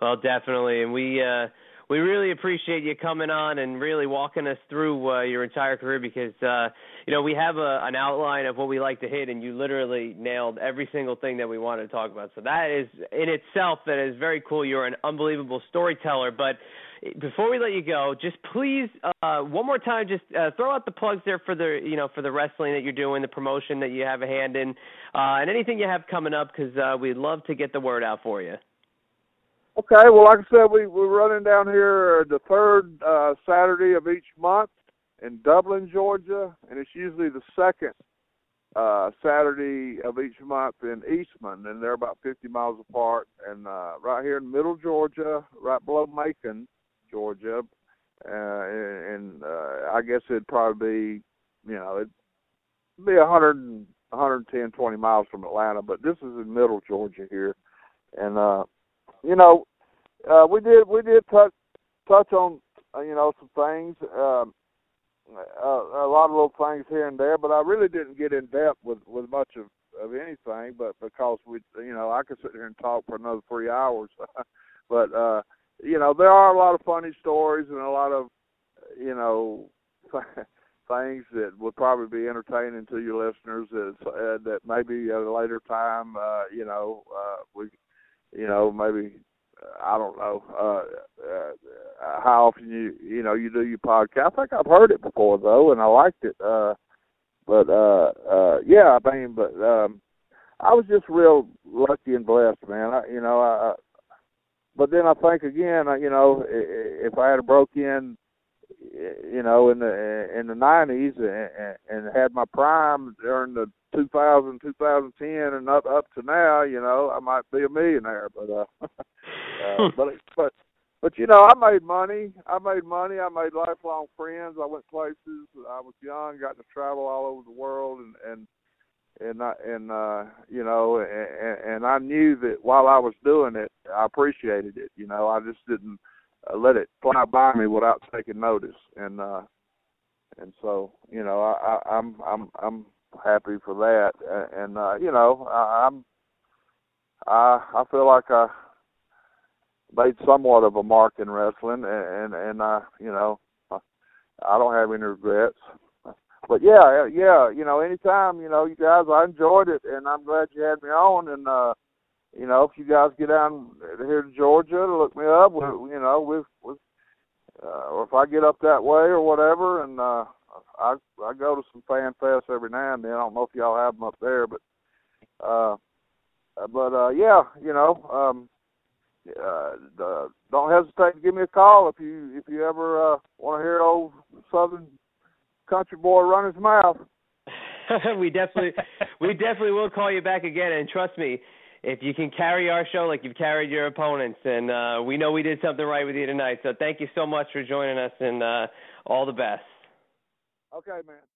Well, definitely, and we. Uh... We really appreciate you coming on and really walking us through uh, your entire career because, uh, you know, we have a, an outline of what we like to hit, and you literally nailed every single thing that we wanted to talk about. So that is, in itself, that is very cool. You're an unbelievable storyteller. But before we let you go, just please, uh, one more time, just uh, throw out the plugs there for the, you know, for the wrestling that you're doing, the promotion that you have a hand in, uh, and anything you have coming up because uh, we'd love to get the word out for you. Okay, well, like I said, we, we're running down here the third uh, Saturday of each month in Dublin, Georgia, and it's usually the second uh, Saturday of each month in Eastman, and they're about fifty miles apart. And uh, right here in middle Georgia, right below Macon, Georgia, uh, and uh, I guess it'd probably be, you know, it'd be one hundred, one ten, twenty miles from Atlanta, but this is in middle Georgia here. And, uh, You know, uh, we did we did touch touch on uh, you know some things, um, a, a lot of little things here and there, but I really didn't get in depth with, with much of, of anything. But because we you know I could sit here and talk for another three hours, but uh, you know there are a lot of funny stories and a lot of you know things that would probably be entertaining to your listeners that uh, that maybe at a later time uh, you know uh, we. You know, maybe, I don't know, uh, uh, how often you, you know, you do your podcast. I think I've heard it before, though, and I liked it. Uh, but, uh, uh, yeah, I mean, but um, I was just real lucky and blessed, man. I, you know, I, but then I think, again, you know, if I had broke in, you know, in the in the nineties and, and had my prime during the two thousand, twenty ten, and up up to now, you know, I might be a millionaire. But uh, uh, but but but you know, I made money. I made money. I made lifelong friends. I went places. I was young. Got to travel all over the world, and and and I, and uh, you know, and, and I knew that while I was doing it, I appreciated it. You know, I just didn't uh, let it fly by me without taking notice. And uh, and so you know, I, I, I'm I'm I'm. happy for that, and uh, you know, I, I'm, I, I feel like I made somewhat of a mark in wrestling, and and, and I, you know, I, I don't have any regrets. But yeah, yeah, you know, anytime, you know, you guys, I enjoyed it, and I'm glad you had me on, and uh, you know, if you guys get down here to Georgia, look me up, we, you know, with, with, uh, or if I get up that way or whatever, and. uh I I go to some fan fests every now and then. I don't know if y'all have them up there, but uh, but uh, yeah, you know, um, uh, the, don't hesitate to give me a call if you if you ever uh, want to hear old Southern country boy run his mouth. we definitely we definitely will call you back again, and trust me, if you can carry our show like you've carried your opponents, and uh, we know we did something right with you tonight. So thank you so much for joining us, and uh, all the best. Okay, man.